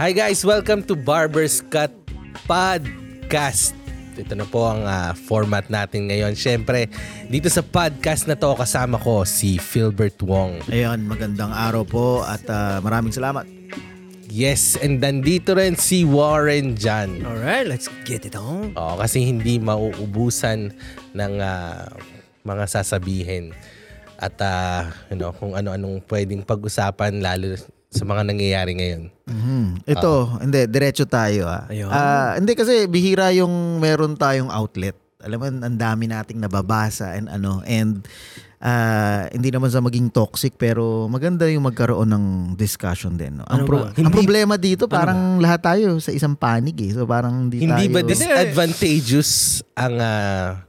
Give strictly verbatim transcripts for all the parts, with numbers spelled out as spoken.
Hi guys! Welcome to Barber's Cut Podcast. Ito na po ang uh, format natin ngayon. Siyempre, dito sa podcast na to, kasama ko si Philbert Wong. Ayun, magandang araw po at uh, maraming salamat. Yes, and nandito rin si Warren Jan. Alright, let's get it on. Oo, kasi hindi mauubusan ng uh, mga sasabihin. At uh, you know, kung ano-anong pwedeng pag-usapan lalo sa mga nangyayari ngayon. Mm-hmm. Ito, uh, hindi, diretso tayo. Ah. Uh, hindi kasi bihira yung meron tayong outlet. Alam mo, ang dami nating nababasa and ano. And uh, hindi naman sa maging toxic pero maganda yung magkaroon ng discussion din. No? Ang, ano pro- ang hindi, problema dito, parang ano lahat tayo sa isang panig eh. So parang hindi, hindi tayo... Hindi ba disadvantageous ang uh,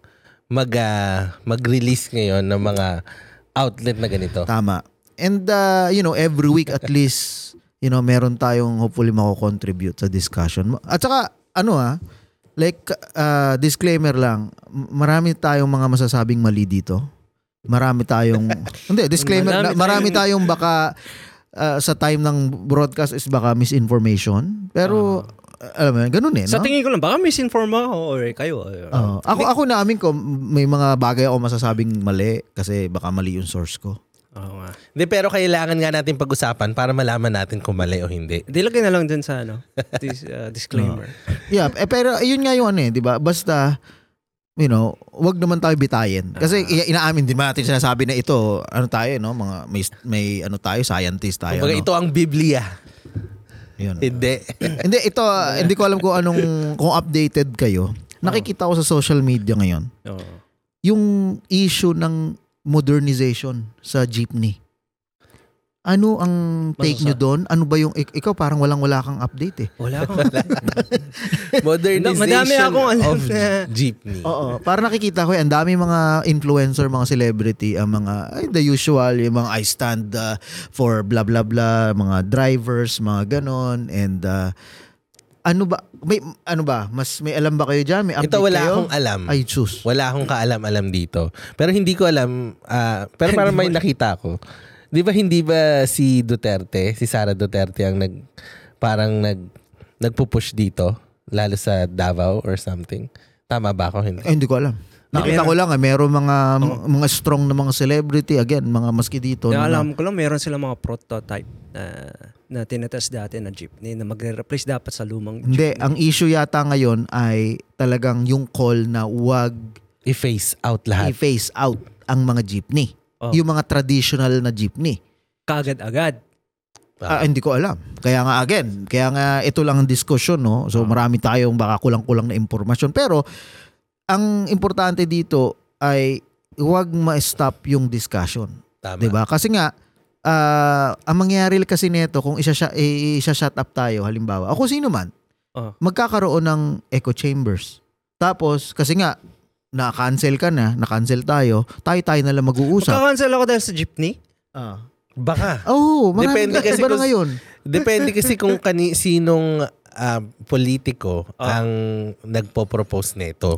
mag, uh, mag-release ngayon ng mga outlet na ganito? Tama. And, uh, you know, every week at least, you know, meron tayong hopefully mako-contribute sa discussion. At saka, ano ah, like, uh, disclaimer lang, marami tayong mga masasabing mali dito. Marami tayong, hindi, disclaimer, marami, marami tayong baka uh, sa time ng broadcast is baka misinformation. Pero, uh. alam mo yun, ganun eh. Sa no? Tingin ko lang, baka misinform ako or kayo. Or, uh, ako, ako naamin ko, may mga bagay ako masasabing mali kasi baka mali yung source ko. Oo nga. Hindi, pero kailangan nga natin pag-usapan para malaman natin kung mali o hindi. Dilagay na lang dun sa ano, dis, uh, disclaimer. No. Yeah, eh, pero yun nga yun eh, di ba? Basta, you know, wag naman tayo bitayin. Kasi uh-huh. inaamin din natin sinasabi na ito, ano tayo, no? Mga, may, may ano tayo, scientist tayo. Kumbaga, no? Ito ang Biblia. Yun. Hindi. Hindi, ito, hindi ko alam kung anong, kung updated kayo. Nakikita ko sa social media ngayon. Uh-huh. Yung issue ng modernization sa jeepney. Ano ang take nyo doon? Ano ba yung, ikaw parang walang-wala kang update eh. Wala akong modernization madami akong alam of na jeepney. Oo. Para nakikita ko eh, ang dami mga influencer, mga celebrity, ang mga, ay, the usual, yung mga I stand uh, for blah blah blah, mga drivers, mga ganon, and uh, ano ba? May ano ba? Mas may alam ba kayo diyan? May update ito wala kayo? Akong alam. Ay, choose. Wala akong kaalam-alam dito. Pero hindi ko alam uh, pero parang may nakita ko. 'Di ba hindi ba si Duterte, si Sara Duterte ang nag parang nag nagpo-push dito lalo sa Davao or something? Tama ba ako? Hindi, eh, hindi ko alam. Nakita ko lang eh, meron mga oh. mga strong na mga celebrity again, mga maski dito. Na, alam ko lang meron silang mga prototype na na tinatest dati na jeepney na magre-replace dapat sa lumang jeepney. Hindi, ang issue yata ngayon ay talagang yung call na wag i-phase out lahat. I-phase out ang mga jeepney. Oh. Yung mga traditional na jeepney. Kagad-agad. Ah, hindi ko alam. Kaya nga again, kaya nga ito lang ang diskusyon, no. So oh. marami tayong baka kulang-kulang na impormasyon pero ang importante dito ay huwag ma-stop yung discussion. Tama. Diba? Kasi nga, uh, ang mangyayari kasi nito kung isa-shut up tayo, halimbawa, ako sino man, uh. magkakaroon ng echo chambers. Tapos, kasi nga, na-cancel ka na, na-cancel tayo, tayo-tayo na lang mag-uusap. Magka-cancel ako dahil sa jeepney? Oo. Uh. Baka. Oo. Oh, depende kasi kung, ngayon? Depende kasi kung kani, sinong uh, politiko oh. ang nagpo-propose nito.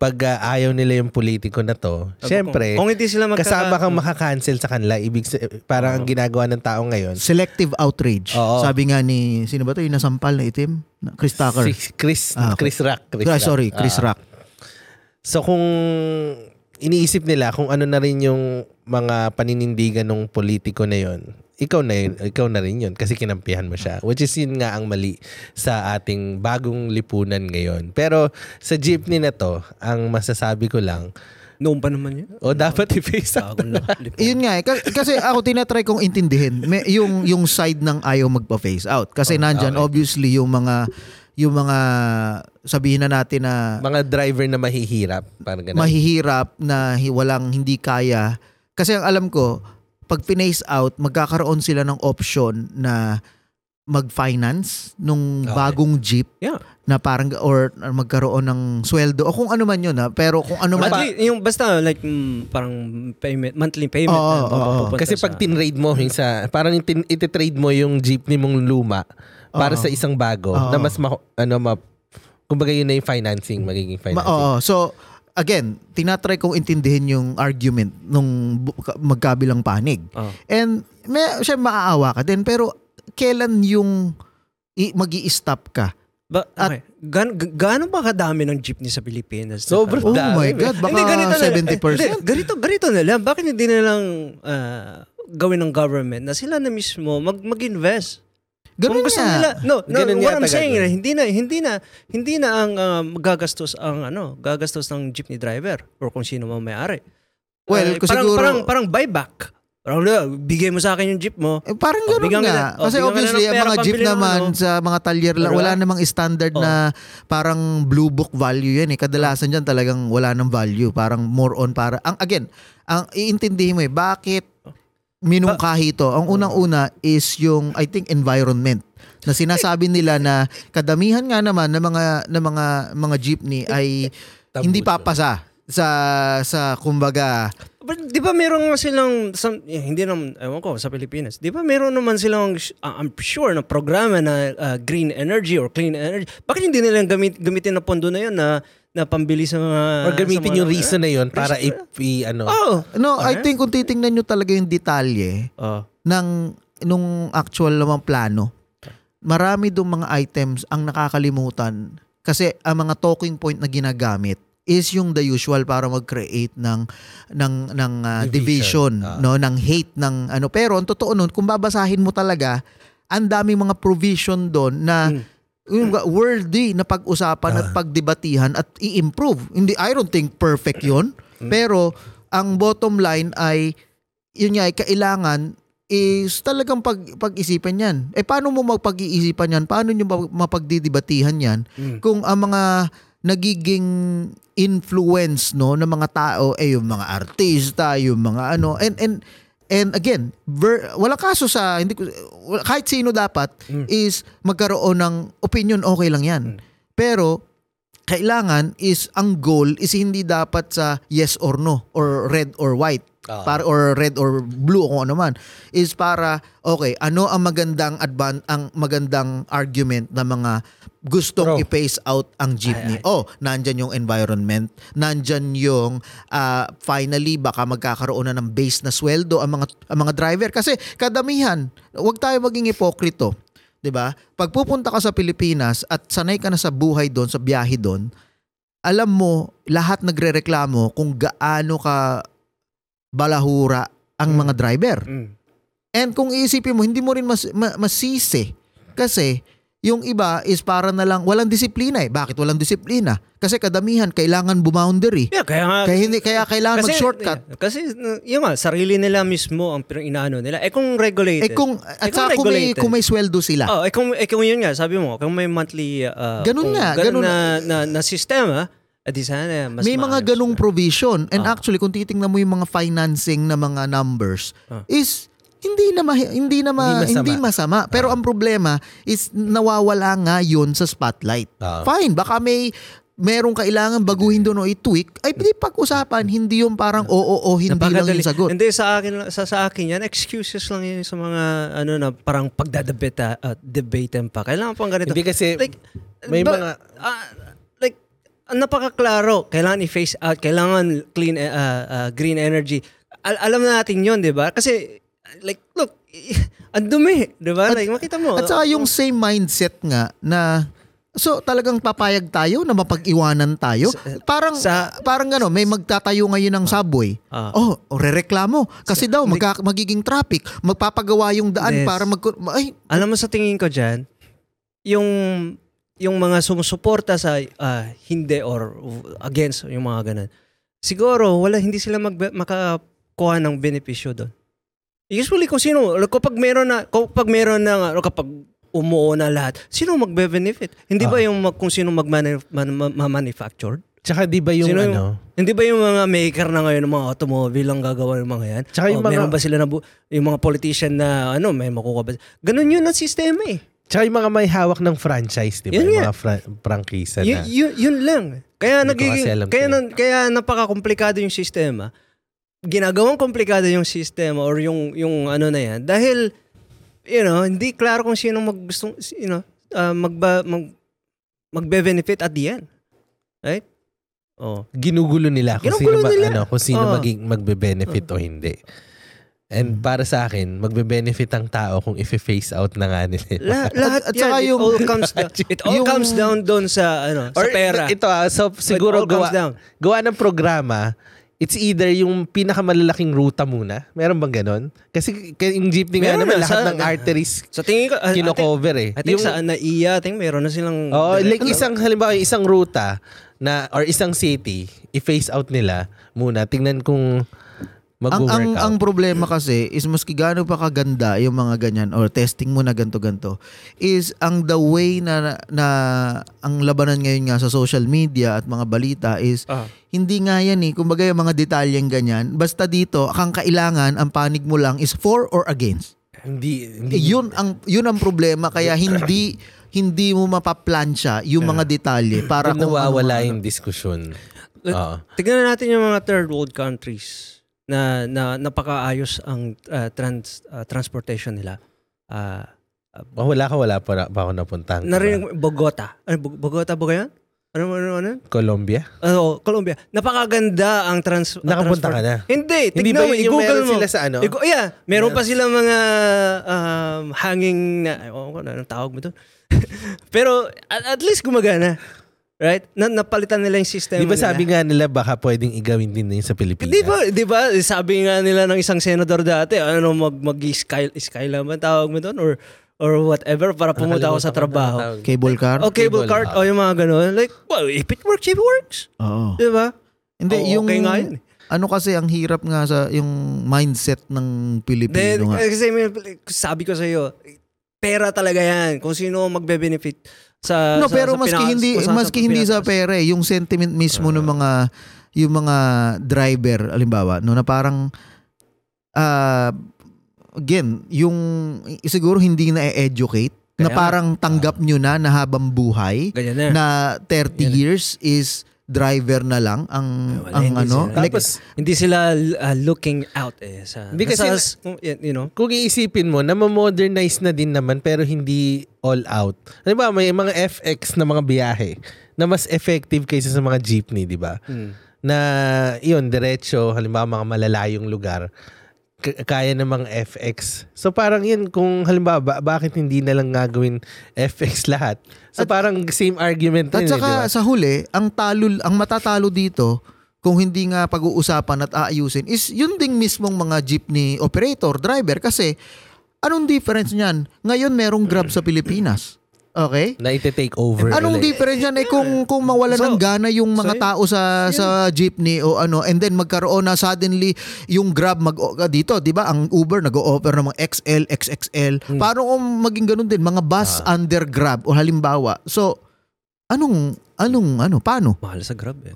Pag uh, ayaw nila yung politiko na to, Ag- syempre, kung, kung hindi sila magka- kasama kang makakancel sa kanila. Ibig, parang oh. ang ginagawa ng tao ngayon. Selective outrage. Oh, oh. Sabi nga ni, sino ba to? Yung nasampal na itim? Chris Tucker. Si Chris, ah, Chris Rock. Chris ah, sorry, Chris ah. Rock. So kung iniisip nila kung ano na rin yung mga paninindigan ng politiko na yon. Ikaw na yun, ikaw na rin yun kasi kinampihan mo siya. Which is yun nga ang mali sa ating bagong lipunan ngayon. Pero sa jeepney na to, ang masasabi ko lang, noon pa naman yun. O dapat i-face out na. Yun nga eh. Kasi ako tinatry kong intindihin yung, yung side ng ayaw magpa-face out. Kasi oh, nandyan okay. obviously yung mga yung mga sabihin na natin na mga driver na mahihirap parang ganun. Mahihirap na walang hindi kaya kasi ang alam ko pag pinace out magkakaroon sila ng option na mag-finance nung okay. bagong jeep yeah. na parang or, or magkaroon ng sweldo o kung ano man yun ha pero kung ano man pa- yung basta like mm, parang payment monthly payment oh, na, oh, oh. kasi pag tin-trade mo yung sa parang iti-trade mo yung jeepney mong luma para uh-huh. sa isang bago uh-huh. na mas ma- ano ma- kumbaga yun na yung financing magiging financing. Ma- uh, so again, tinatry kong intindihin yung argument nung magkabilang panig. Uh-huh. And may, siya maaawa ka din pero kailan yung mag-i-stop ka. Ba- okay. At Gan- gaano ba kadami ng jeepney sa Pilipinas? Sobrang dami. Oh my God, baka hindi, seventy percent. Hindi, ganito, ganito na lang. Bakit hindi na lang uh, gawin ng government na sila na mismo mag- mag-invest? Ganun kung gusto niya. Nila, no, no, ganun what I'm saying, ganun. hindi na hindi na hindi na ang uh, gagastos ang ano, gagastos ng jeepney driver or kung sino man may-ari. Well, uh, parang, siguro, parang parang buyback. Parang bigay mo sa akin yung jeep mo. Eh, parang gano'n nga. Ka, oh, kasi obviously, ang mga jeep naman ano, sa mga talyer, wala, wala namang standard oh. na parang blue book value yan eh. Kadalasan dyan talagang wala ng value. Parang more on para... ang again, ang iintindihin mo eh, bakit minungkahi ito? Ang unang-una is yung, I think, environment. Na sinasabi nila na kadamihan nga naman ng mga, ng mga, mga jeepney ay hindi papasa sa, sa kumbaga... But di ba meron naman silang, some, eh, hindi naman, ewan ko, sa Pilipinas, di ba meron naman silang, uh, I'm sure, na programa na uh, green energy or clean energy. Bakit hindi nilang gamit, gamitin na pondo na yun na, na pambili sa mga... Or gamitin mga, yung reason na yun para i... i ano. Oh, no, okay. I think kung titingnan nyo talaga yung detalye oh. ng nung actual namang plano, marami doon mga items ang nakakalimutan kasi ang mga talking point na ginagamit is yung the usual para mag-create ng ng ng uh, division, division uh, no, ng hate ng ano, pero ang totoo nun, kung babasahin mo talaga, ang daming mga provision doon na mm. worthy na pag-usapan uh, at pagdebatihan at i-improve. Hindi, I don't think perfect 'yon, mm. pero ang bottom line ay yun nga, ay kailangan is talagang pag, pag-isipan yan. Eh paano mo mapag-iisipan yan? Paano nyo mapagdidebatihan yan? Mm. Kung ang mga nagiging influence no ng mga tao eh yung mga artista, yung mga ano, and and and again ver, wala kaso sa hindi ko, kahit sino dapat mm. is magkaroon ng opinion, okay lang yan mm. pero kailangan is ang goal is hindi dapat sa yes or no or red or white uh. para or red or blue kung ano man, is para okay, ano ang magandang advan ang magandang argument ng mga gustong i-phase out ang jeepney. Ay, ay. Oh, nandyan yung environment, nandyan yung uh, finally baka magkakaroon na ng base na sweldo ang mga ang mga driver kasi kadamihan, huwag tayo maging hipokrito, 'di ba? Pag pupunta ka sa Pilipinas at sanay ka na sa buhay doon, sa biyahe doon, alam mo lahat nagrereklamo kung gaano ka balahura ang mm. mga driver. Mm. And kung iisipin mo, hindi mo rin mas, ma, masisi kasi yung iba is para na lang walang disiplina eh. Bakit walang disiplina? Kasi kadamihan kailangan bumoundary. Yeah, kaya nga, kaya hindi kaya kailangan kasi, mag-shortcut. Yeah, kasi yung nga, sarili nila mismo ang inaano nila. Eh kung regulated. Eh kung at eh, kung, sa, kung, may, kung may sweldo sila. Oh, eh kung eh kung yun nga, sabi mo, kung may monthly uh, ganun nga, ganun na na, na sistema. Sana, mas may mga ganung provision. And oh. actually kung titingnan mo yung mga financing na mga numbers oh. is hindi na ma- hindi na ma- hindi masama. Hindi masama. Pero uh, ang problema is nawawala nga 'yun sa spotlight. Uh, Fine, baka may merong kailangan baguhin doon o i-tweak. Ay pwede pag-usapan, hindi 'yung parang oo oo, oo hindi lang 'yung sagot. Hindi sa akin sa, sa akin 'yan, excuses lang 'yun sa mga ano na parang pagdadebate at uh, debate pa. Kailangan pang ganito. Hindi kasi like, may ba, mga uh, like napakaklaro, kailangan i-phase out, kailangan clean uh, uh, green energy. Al- alam na natin 'yun, 'di ba? Kasi like, look, ang dumi, diba? At, like, makita mo. At saka yung same mindset nga na, so talagang papayag tayo na mapag-iwanan tayo. Parang, sa, parang gano'n, may magtatayo ngayon ng subway. Uh, oh, rereklamo. Kasi sa, daw, magka, magiging traffic. Magpapagawa yung daan yes. para mag... Ay. Alam mo sa tingin ko dyan, yung, yung mga sumusuporta sa uh, hindi or against, yung mga ganun, siguro, wala, hindi sila mag- makakuha ng benepisyo doon. Usually kung sino, kapag meron na, kapag meron na, kapag umuo na lahat, sino magbe-benefit? Hindi uh, ba yung mag, kung sino mag-manufacture? Tsaka di ba yung sino, ano? Hindi ba yung mga maker na ngayon ng mga automobile ang gagawa ng mga yan? Tsaka yung o, mga, meron ba sila na, bu- yung mga politician na ano, may makukuha ba? Ganun yun ang sistema eh. Tsaka yung mga may hawak ng franchise, di ba? Yung mga fra- prangkisa na. Y- yun, yun lang. Kaya nagiging, kaya, na, kaya napaka-komplikado yung sistema. Ginagawang komplikado yung sistema or yung yung ano na yan dahil you know hindi klaro kung sino maggustong you know uh, magba mag, magbe-benefit at the end, right? Oh, ginugulo nila kung ginugulo sino mag, nila. ano kung sino oh. maging magbe-benefit oh. o hindi. And para sa akin, magbe-benefit ang tao kung i-face out na nga nila. La- lahat at saka yung, it all comes down, it all yung, comes down doon sa, ano, sa pera. Ito ah, so siguro gawa, gawa ng programa, it's either yung pinakamalalaking ruta muna. Meron bang ganon? Kasi yung jeepney nga naman, na, lahat sa, ng arteries so tingin ko, uh, kino-cover eh. I think yung, sa Anaiya, I think meron na silang... Oh, direct, like ano? Isang, halimbawa, isang ruta na or isang city, i-face out nila muna. Tingnan kung... Ang, ang, ang problema kasi is maski gaano pa kaganda yung mga ganyan or testing mo na ganto-ganto is ang the way na, na ang labanan ngayon nga sa social media at mga balita is uh-huh. Hindi nga yan eh. Kumbaga yung mga detalyeng ganyan. Basta dito, ang kailangan, ang panig mo lang is for or against. Hindi, hindi. Yun, ang, yun ang problema kaya hindi hindi mo mapaplansya yung mga detalye para kung nawawala ano, yung diskusyon. Uh-huh. Tignan natin yung mga third world countries. Na, na napakaayos ang uh, trans uh, transportation nila. Uh, uh, wala ka, wala pa, pa ako napuntang. Narinig Bogota. Ano, Bogota ba yan? Ano, ano, ano? Colombia? Oo, uh, Colombia. Napakaganda ang trans... Nakapunta transport. Ka na? Hindi. Hindi ba yun yung meron sila sa ano? I- yeah. Meron pa silang mga um, hanging na... Oh, anong tawag mo ito? Pero at, at least gumagana. Right? Na, napalitan nila yung system. Di ba sabi nila? Nga nila baka pwedeng igawin din na yun sa Pilipinas? Di ba? Di ba? Sabi nga nila ng isang senador dati, ano, mag, mag-sky, sky lang ba tawag mo doon? Or, or whatever, para pumunta ako sa trabaho. Cable car? O, cable, cable car. O, yung mga ganun. Like, well, if it works, if it works. Oo. Di ba? Hindi, oh, yung... Okay nga yun. Ano kasi ang hirap nga sa yung mindset ng Pilipino nga. Kasi sabi ko sa iyo, pera talaga yan. Kung sino magbe-benefit sa no sa, pero sa maski pinas, hindi sa, maski sa hindi sa pera, yung sentiment mismo uh, ng mga yung mga driver halimbawa no na parang uh, again yung siguro hindi na educate na parang tanggap nyo na na habang buhay na, na thirty ganyan years is driver na lang ang well, ang ano sila. Tapos like, hindi sila uh, looking out eh sa because you know kung iisipin mo na ma-modernize na din naman pero hindi all out. Ano ba may mga F X na mga biyahe na mas effective kaysa sa mga jeepney, di ba? Hmm. Na iyon diretso halimbawa mga malalayong lugar kaya ng mga F X. So parang yun, kung halimbawa, bakit hindi na lang gagawin F X lahat? So at, parang same argument at yun. At saka eh, diba? Sa huli, ang, talo, ang matatalo dito, kung hindi nga pag-uusapan at aayusin, is yun ding mismong mga jeepney operator, driver. Kasi, anong difference niyan? Ngayon, merong Grab sa Pilipinas. Okay? Na iti-take over. Anong ulit difference yan eh kung, kung mawala so, ng gana yung mga so, tao sa, sa jeepney o ano and then magkaroon na suddenly yung Grab mag dito, di ba? Ang Uber nag-o-offer ng mga X L, X X L. Hmm. Parang um, maging ganun din. Mga bus ah. under Grab o halimbawa. So, anong, anong, ano, paano? Mahal sa Grab eh.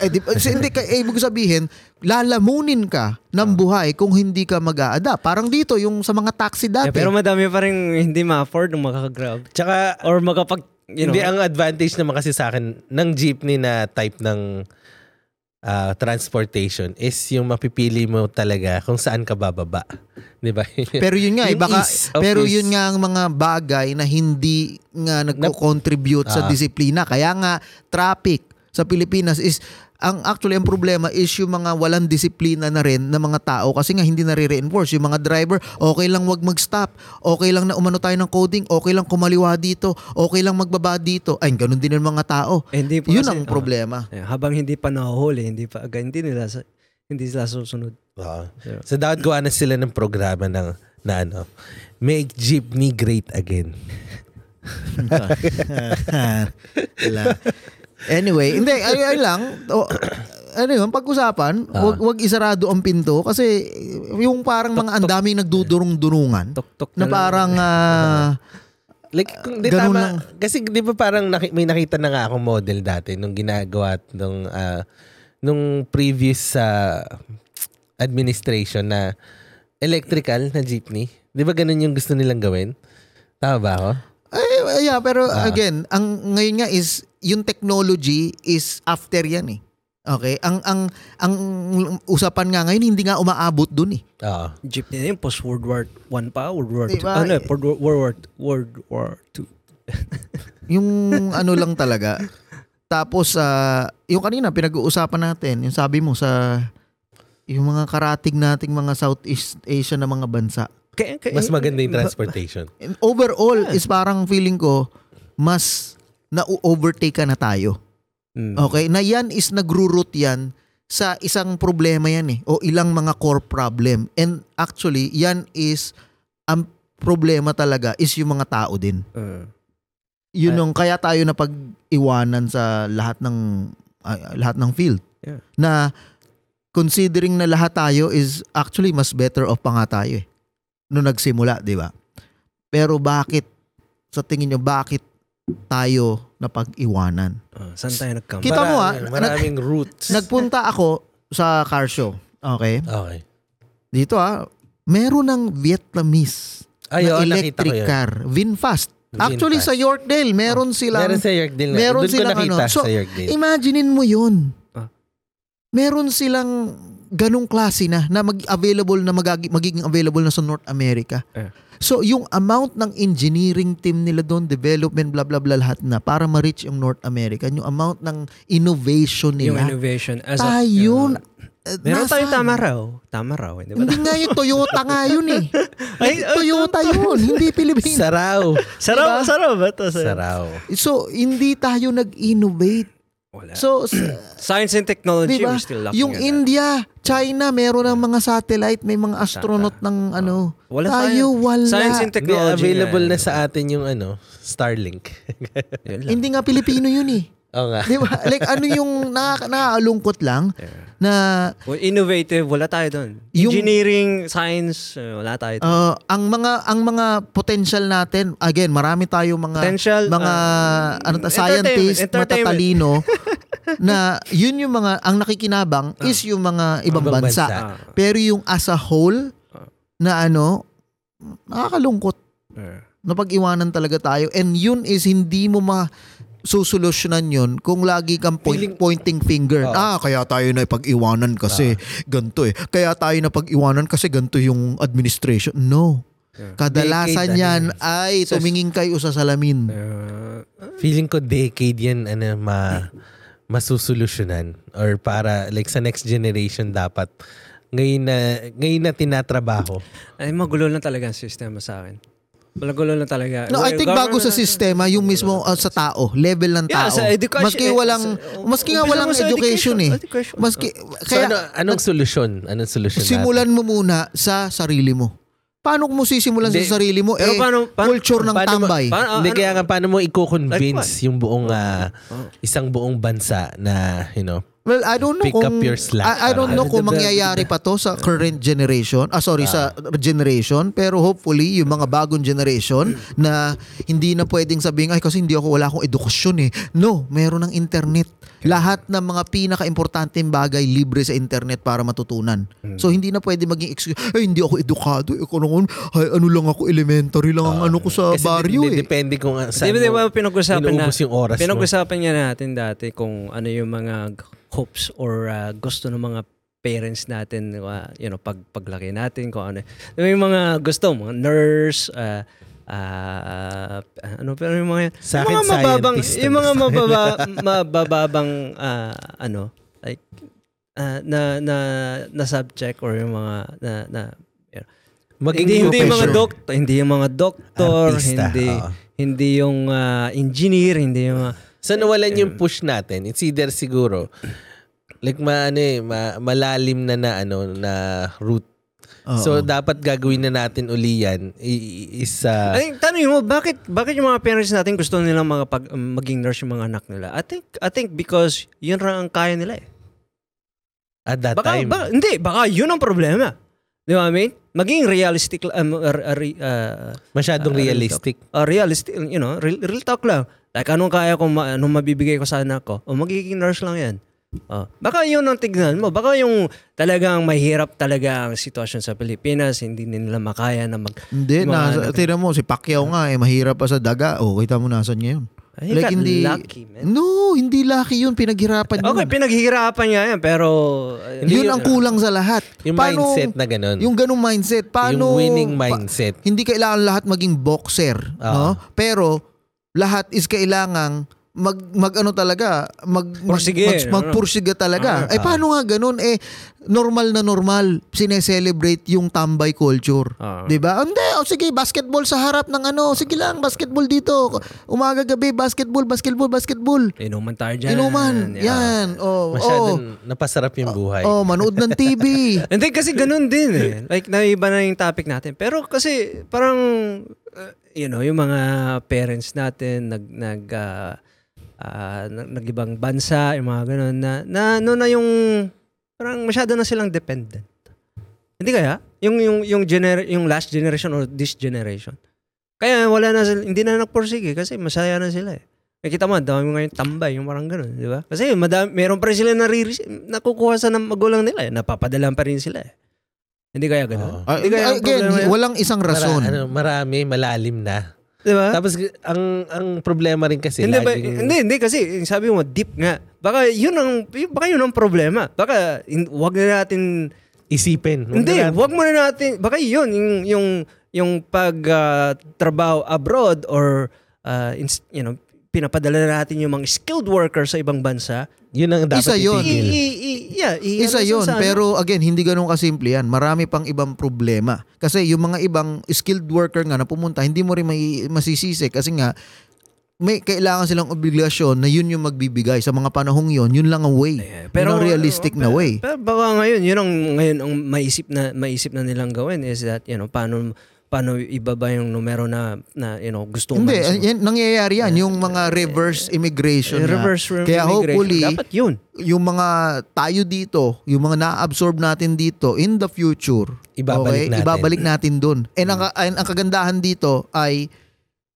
Hindi, eh, ibig sabihin, lalamunin ka ng buhay kung hindi ka mag-a-adapt. Parang dito, yung sa mga taxi dati. Yeah, pero madami pa rin hindi ma-afford ng makaka-Grab. Tsaka, or makapag, you know. Hindi, ang advantage naman kasi sa akin, ng jeepney na type ng uh, transportation is yung mapipili mo talaga kung saan ka bababa. Di ba? Pero yun nga, eh, baka, is, pero course. Yun nga ang mga bagay na hindi nga nagko-contribute ah. sa disiplina. Kaya nga, traffic sa Pilipinas is, ang actually ang problema is yung mga walang disiplina na rin ng mga tao kasi nga hindi nare-reinforce. Yung mga driver, okay lang wag mag-stop. Okay lang na umano tayo ng coding. Okay lang kumaliwa dito. Okay lang magbaba dito. Ay, ganun din ang mga tao. Eh, yun kasi ang problema. Uh, habang hindi pa nahuhuli, hindi pa agad, hindi nila, hindi sila susunod. Uh, so dapat gawa na sila ng programa ng, na ano, make jeepney great again. Wala. Anyway, hindi, ayun lang. O, ano yun, pag-usapan, wag, wag isarado ang pinto kasi yung parang mga andami nagdudurong-durungan tok-tok na, na parang... Uh, like, kung di tama, kasi di ba parang naki, may nakita na nga akong model dati nung ginagawa nung, uh, nung previous uh, administration na electrical na jeepney. Di ba ganun yung gusto nilang gawin? Tama ba ako? Ay, yeah, pero uh, again, ang ngayon nga is yung technology is after yan eh. Okay? Ang ang ang usapan nga ngayon hindi nga umaabot dun eh. Uh, jeepney na yun, post World War One pa, World War Two. Diba? Ano, World War World War Two. Yung ano lang talaga. Tapos uh, yung kanina pinag-uusapan natin, yung sabi mo sa Yung mga karating nating mga Southeast Asia na mga bansa. Kaya, kaya, mas maganda yung transportation. Overall, yeah. is parang feeling ko, mas na-overtake na tayo. Mm. Okay? Na yan is nagro-root yan sa isang problema yan eh. O ilang mga core problem. And actually, yan is, ang problema talaga is yung mga tao din. Uh, Yun know, yung kaya tayo napag-iwanan sa lahat ng, uh, lahat ng field. Yeah. Na, considering na lahat tayo is actually mas better off pa nga tayo eh. Noong nagsimula, di ba? Pero bakit, sa tingin nyo, bakit tayo napag-iwanan? Uh, saan tayo nagkamp? Kita mo ha? Maraming nag- roots. Nagpunta ako sa car show. Okay? Okay. Dito ha, meron ng Vietnamese Ay, na oh, electric car. VinFast. Actually VinFast. Sa Yorkdale, meron silang... Meron sa Yorkdale. Meron doon silang, ko nakita ano, so, sa Yorkdale. Imaginein mo yun. Meron silang ganung klase na na mag- available na mag- magiging available na sa North America. Eh. So yung amount ng engineering team nila doon, development blah blah blah lahat na para ma-reach yung North America, yung amount ng innovation nila. Yung innovation as a yun. Meron tayong tama raw. Tama raw. Hindi ba? Hindi nga yung Toyota nga yun eh. Ay, Toyota yun. Hindi Pilipinas. Saraw. Saraw. Diba? Saraw ba ito? Saraw. So hindi tayo nag-innovate. Wala. So, science and technology, diba? We're still lacking. Yung India, China, meron ng mga satellite, may mga astronaut Tata. ng ano. Oh. Wala tayo, wala. Science and technology. Available na sa atin yung ano, Starlink. Hindi nga Pilipino yun eh. Oo nga. Diba? Like ano yung nakakalungkot lang yeah. na... Well, innovative, wala tayo doon. Engineering, yung, science, wala tayo doon. Uh, ang mga ang mga potential natin, again, marami tayo mga... Potential, mga uh, ano, scientist, matatalino, na yun yung mga, ang nakikinabang uh, is yung mga ibang bansa. bansa. Uh, Pero yung as a whole, uh, na ano, nakakalungkot. Uh, Napag-iwanan talaga tayo. And yun is hindi mo ma... susolusyonan yun kung lagi kang point, pointing finger. Oh. Ah, kaya tayo na ipag-iwanan kasi ah. ganito eh. Kaya tayo na pag-iwanan kasi ganito yung administration. No. Yeah. Kadalasan decade, yan ano, ay tumingin kayo sa salamin. Uh, feeling ko decade yan ano, ma, masusolusyonan or para like sa next generation dapat. Ngayon na, ngayon na tinatrabaho. Ay, magulo na talaga ang sistema sa akin. Malagulo na talaga. No, I think bago sa sistema, yung mismo uh, sa tao, level ng tao. Yeah, maski walang, maski nga walang education, education eh. Education. Maski, oh. kaya, so, ano, anong solusyon? Anong solusyon simulan natin? Mo muna sa sarili mo. Paano mo sisimulan De, sa sarili mo? Eh, paano, paano, culture ng paano, tambay. Paano, Hindi, ano, kaya nga, paano mo i-convince like yung buong, uh, oh. isang buong bansa na, you know, Well, I don't know Pick kung I, I don't know kung mangyayari pa to sa current generation. Ah sorry ah. sa generation, pero hopefully yung mga bagong generation na hindi na pwedeng sabihin ay kasi hindi ako wala akong edukasyon eh. No, meron ng internet. Lahat ng mga pinaka-importanteng bagay libre sa internet para matutunan. So hindi na pwedeng maging excuse, ay hindi ako edukado, ekonomo, ay ano lang ako elementary lang ang uh, ano ko sa baryo. Kasi depende kung saan. Hindi ba pinag-usapan natin? Pinag-usapan niya natin dati kung ano yung mga hopes or uh, gusto ng mga parents natin, uh, you know, pag paglaki natin, kung ano. May mga gusto, mga nurse, uh, uh, ano, pero yung mga, yung mga mababang, yung mga mababa, mababang, uh, ano, like, uh, na, na, na subject or yung mga, na, na, you know, Maging hindi, hindi, mga doktor, hindi yung mga doktor, Artista, hindi, oh. hindi yung uh, engineer, hindi yung, uh, so nawalan yung push natin. It's either siguro like ma, ano eh, ma, malalim na na ano na root. Uh-oh. So dapat gagawin na natin uli yan. Is uh, I think tanungin mo bakit bakit yung mga parents natin gusto nila mga pag, maging nurse yung mga anak nila? I think I think because yun lang ang kaya nila eh. At that baka, time. Baka, hindi, baka yun ang problema. Do you know what I mean? Maging realistic um, uh, uh, masyadong uh, realistic. Uh, realistic, you know, real, real talk lang. Like, anong kaya ko, ma- anong mabibigay ko sa anak ko? O magiging nurse lang yan. Oh. Baka yun ang tignan mo. Baka yung talagang mahirap talaga ang sitwasyon sa Pilipinas. Hindi nila makaya na mag... Hindi. Nasa, tira mo, si Pacquiao uh, nga, eh, mahirap pa sa daga. O, oh, kita mo nasan niya yun. He like, got hindi, lucky, man. No, hindi lucky yun. Pinaghirapan yun. Okay, pinaghirapan niya yan, pero... Uh, yun ang kulang sa lahat. Yung paano, mindset na ganun. Yung ganung mindset. Paano, yung winning mindset. Pa, hindi kailangan lahat maging boxer. Uh. No? Pero... Lahat is kailangang mag mag ano talaga, mag Pursige, mag, magpursiga talaga. Ay, paano nga ganun? Eh normal na normal sine-celebrate yung tambay culture, uh, 'di ba? Hindi, oh, sige, basketball sa harap ng ano. Sige lang, basketball dito. Umaga gabi basketball, basketball, basketball. Inuman tayo diyan. Inuman. Yeah. Yan. Oh, masyadong oh, napasarap yung buhay. Oh, manood ng T V. And then kasi ganun din eh. Like naiba na yung topic natin. Pero kasi parang uh, you know, yung mga parents natin nag nag uh, uh, nag-ibang bansa, yung mga ganun na na no na yung parang masyado na silang dependent. Hindi kaya? Yung yung yung gener- yung last generation or this generation. Kaya wala na sila, hindi na nagpursige kasi masaya na sila eh. Nakita mo, dami mo ngayon tambay, yung parang ganun, di ba? Kasi madami, meron pa rin sila nariri- nakukuha sa magulang nila eh. Napapadalan pa rin sila eh. Hindi kaya ganun? Uh, hindi kaya again, walang isang rason. Mara, ano, marami, malalim na. Diba? Tapos ang ang problema rin kasi hindi ba, laging... hindi, hindi kasi sabi mo deep nga. Baka yun ang baka yun ang problema. Baka in, wag na natin isipin. Wag hindi, na natin. wag muna natin. Baka yun yung yung yung pagtrabaho uh, abroad or uh, in, you know, pinapadala na natin yung mga skilled workers sa ibang bansa. Yun ang dapat itigil. I, i, yeah, i, Isa yun. Sa, pero again, hindi ganun kasimple yan. Marami pang ibang problema. Kasi yung mga ibang skilled worker nga na pumunta, hindi mo rin may, masisisi. Kasi nga, may kailangan silang obligasyon na yun yung magbibigay. Sa mga panahong yun, yun lang ang way. Yeah, pero, yun ang realistic uh, pero, na way. Pero baka ngayon, yun ang, ngayon ang maisip na, maisip na nilang gawin is that, you know, paano... paano ibaba yung numero na, na you know, gusto mo. Hindi, yan, nangyayari yan. Yung mga reverse immigration. Uh, reverse immigration. Kaya hopefully, dapat yun. Yung mga tayo dito, yung mga na-absorb natin dito, in the future, ibabalik okay, natin. Ibabalik natin dun. And ang, and ang kagandahan dito ay,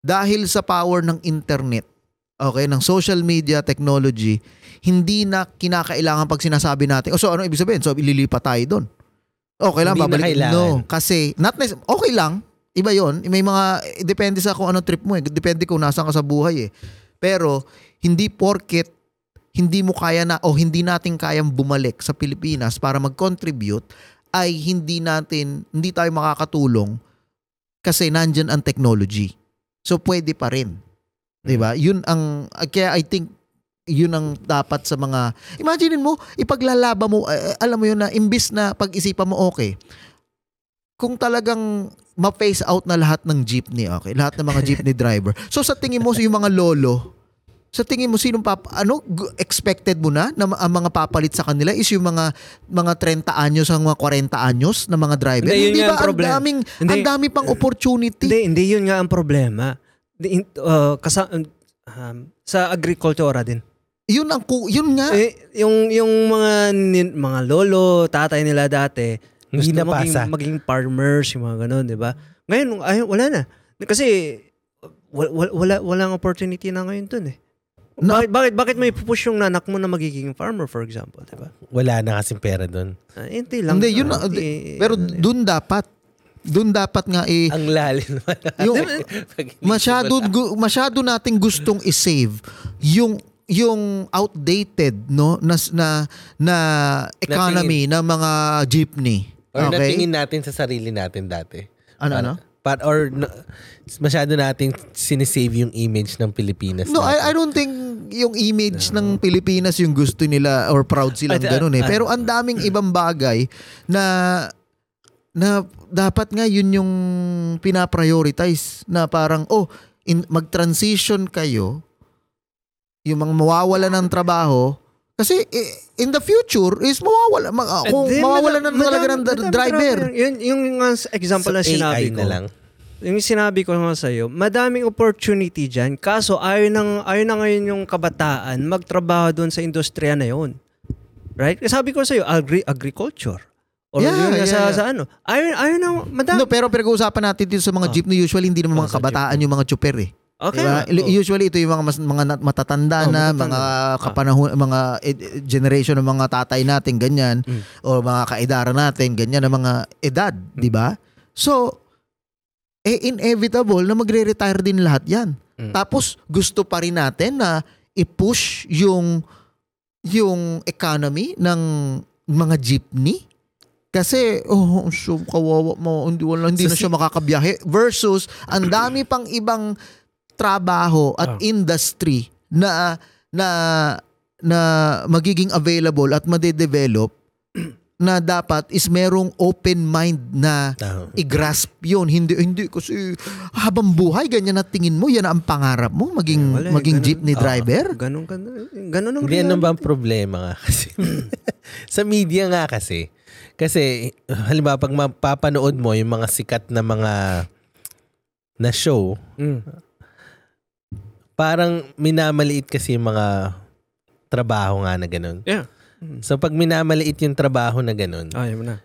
dahil sa power ng internet, okay, ng social media technology, hindi na kinakailangan pag sinasabi natin, oh, so ano ibig sabihin? So ililipat tayo dun. Okay lang, babalik. No, kasi, not nice. Okay lang. Iba yon. May mga, depende sa kung ano trip mo eh. Depende kung nasaan ka sa buhay eh. Pero, hindi porket, hindi mo kaya na, o hindi natin kayang bumalik sa Pilipinas para mag-contribute, ay hindi natin, hindi tayo makakatulong kasi nandyan ang technology. So, pwede pa rin. Diba? Yun ang, kaya I think, yun ang dapat sa mga... Imagine mo, ipaglalaba mo, uh, alam mo yun na, imbis na pag-isipan mo, okay, kung talagang ma-face out na lahat ng jeepney, okay, lahat ng mga jeepney driver. So sa tingin mo, yung mga lolo, sa tingin mo, sinong pap- ano, expected mo na na ang mga papalit sa kanila is yung mga mga thirty anyos ang mga forty anyos na mga driver? Hindi, hindi ba ang, ang daming, hindi, ang dami pang opportunity? Hindi, hindi yun nga ang problema. Uh, kasa, um, sa agricultura din. Yun ang yun nga eh, yung yung mga nin, mga lolo, tatay nila dati, gusto na maging, maging farmers, yung mga ganun, 'di ba? Ngayon ay wala na. Kasi wala wala walang opportunity na ngayon dun eh. No. Bakit bakit bakit may pupush yung nanak mo na magiging farmer, for example, 'di ba? Wala na kasing pera doon. Uh, hindi lang. Hindi, yun uh, hindi, pero doon dapat Doon dapat nga eh... Ang lalim. Yung, masyado, masyado nating gustong i-save yung yung outdated no na na, na economy natingin, ng mga jeepney. Or okay? Natingin natin sa sarili natin dati. Ano, para, ano? Para, or no, masyado nating sinisave yung image ng Pilipinas. No, I, I don't think yung image no. ng Pilipinas yung gusto nila or proud silang ganun eh. Pero ang daming ibang bagay na... na dapat nga yun yung pinaprioritize na parang oh in, mag-transition kayo yung mga mawawala ng trabaho kasi in the future is mawawala mag, kung then, mawawala madam, na talaga ng madam, driver madam, yun, yung example so, na sinabi A I ko na lang. Yung sinabi ko nga sa'yo madaming opportunity dyan kaso ayaw na, ayaw na ngayon yung kabataan magtrabaho doon sa industriya na yun, right? Sabi ko sa'yo agri- agriculture or yeah, yun yeah, sa, yeah. sa ano. Ayun, ayun na, madami. No, pero pinag-uusapan natin dito sa mga oh. jeepney, usually hindi naman oh, mga kabataan jeep. Yung mga chuper eh. Okay. Diba? Oh. Usually ito yung mga, mas, mga matatanda oh, na, matatanda. mga kapanahon, ah. mga generation ng mga tatay natin, ganyan, mm. o mga kaedara natin, ganyan, ng mga edad, mm. di ba? So, eh, inevitable na magre-retire din lahat yan. Mm. Tapos, gusto pa rin natin na i-push yung, yung economy ng mga jeepney. Kasi, oh, so kawawa mo, hindi, wala, hindi so, na siya makakabiyahe. Versus, ang dami pang ibang trabaho at oh. industry na na na magiging available at madedevelop na dapat is merong open mind na i-grasp yun. Hindi, hindi kasi habang buhay, ganyan na tingin mo, yan ang pangarap mo, maging, yeah, wala, maging ganun, jeepney driver. Uh, ganun, ganun, ganun ang reality. Ganun ba ang problema nga kasi? Sa media nga kasi. Kasi, halimbawa, pag mapapanood mo yung mga sikat na mga na show, mm. parang minamaliit kasi yung mga trabaho nga na ganun. Yeah. So pag minamaliit yung trabaho na ganun, ayaw mo na.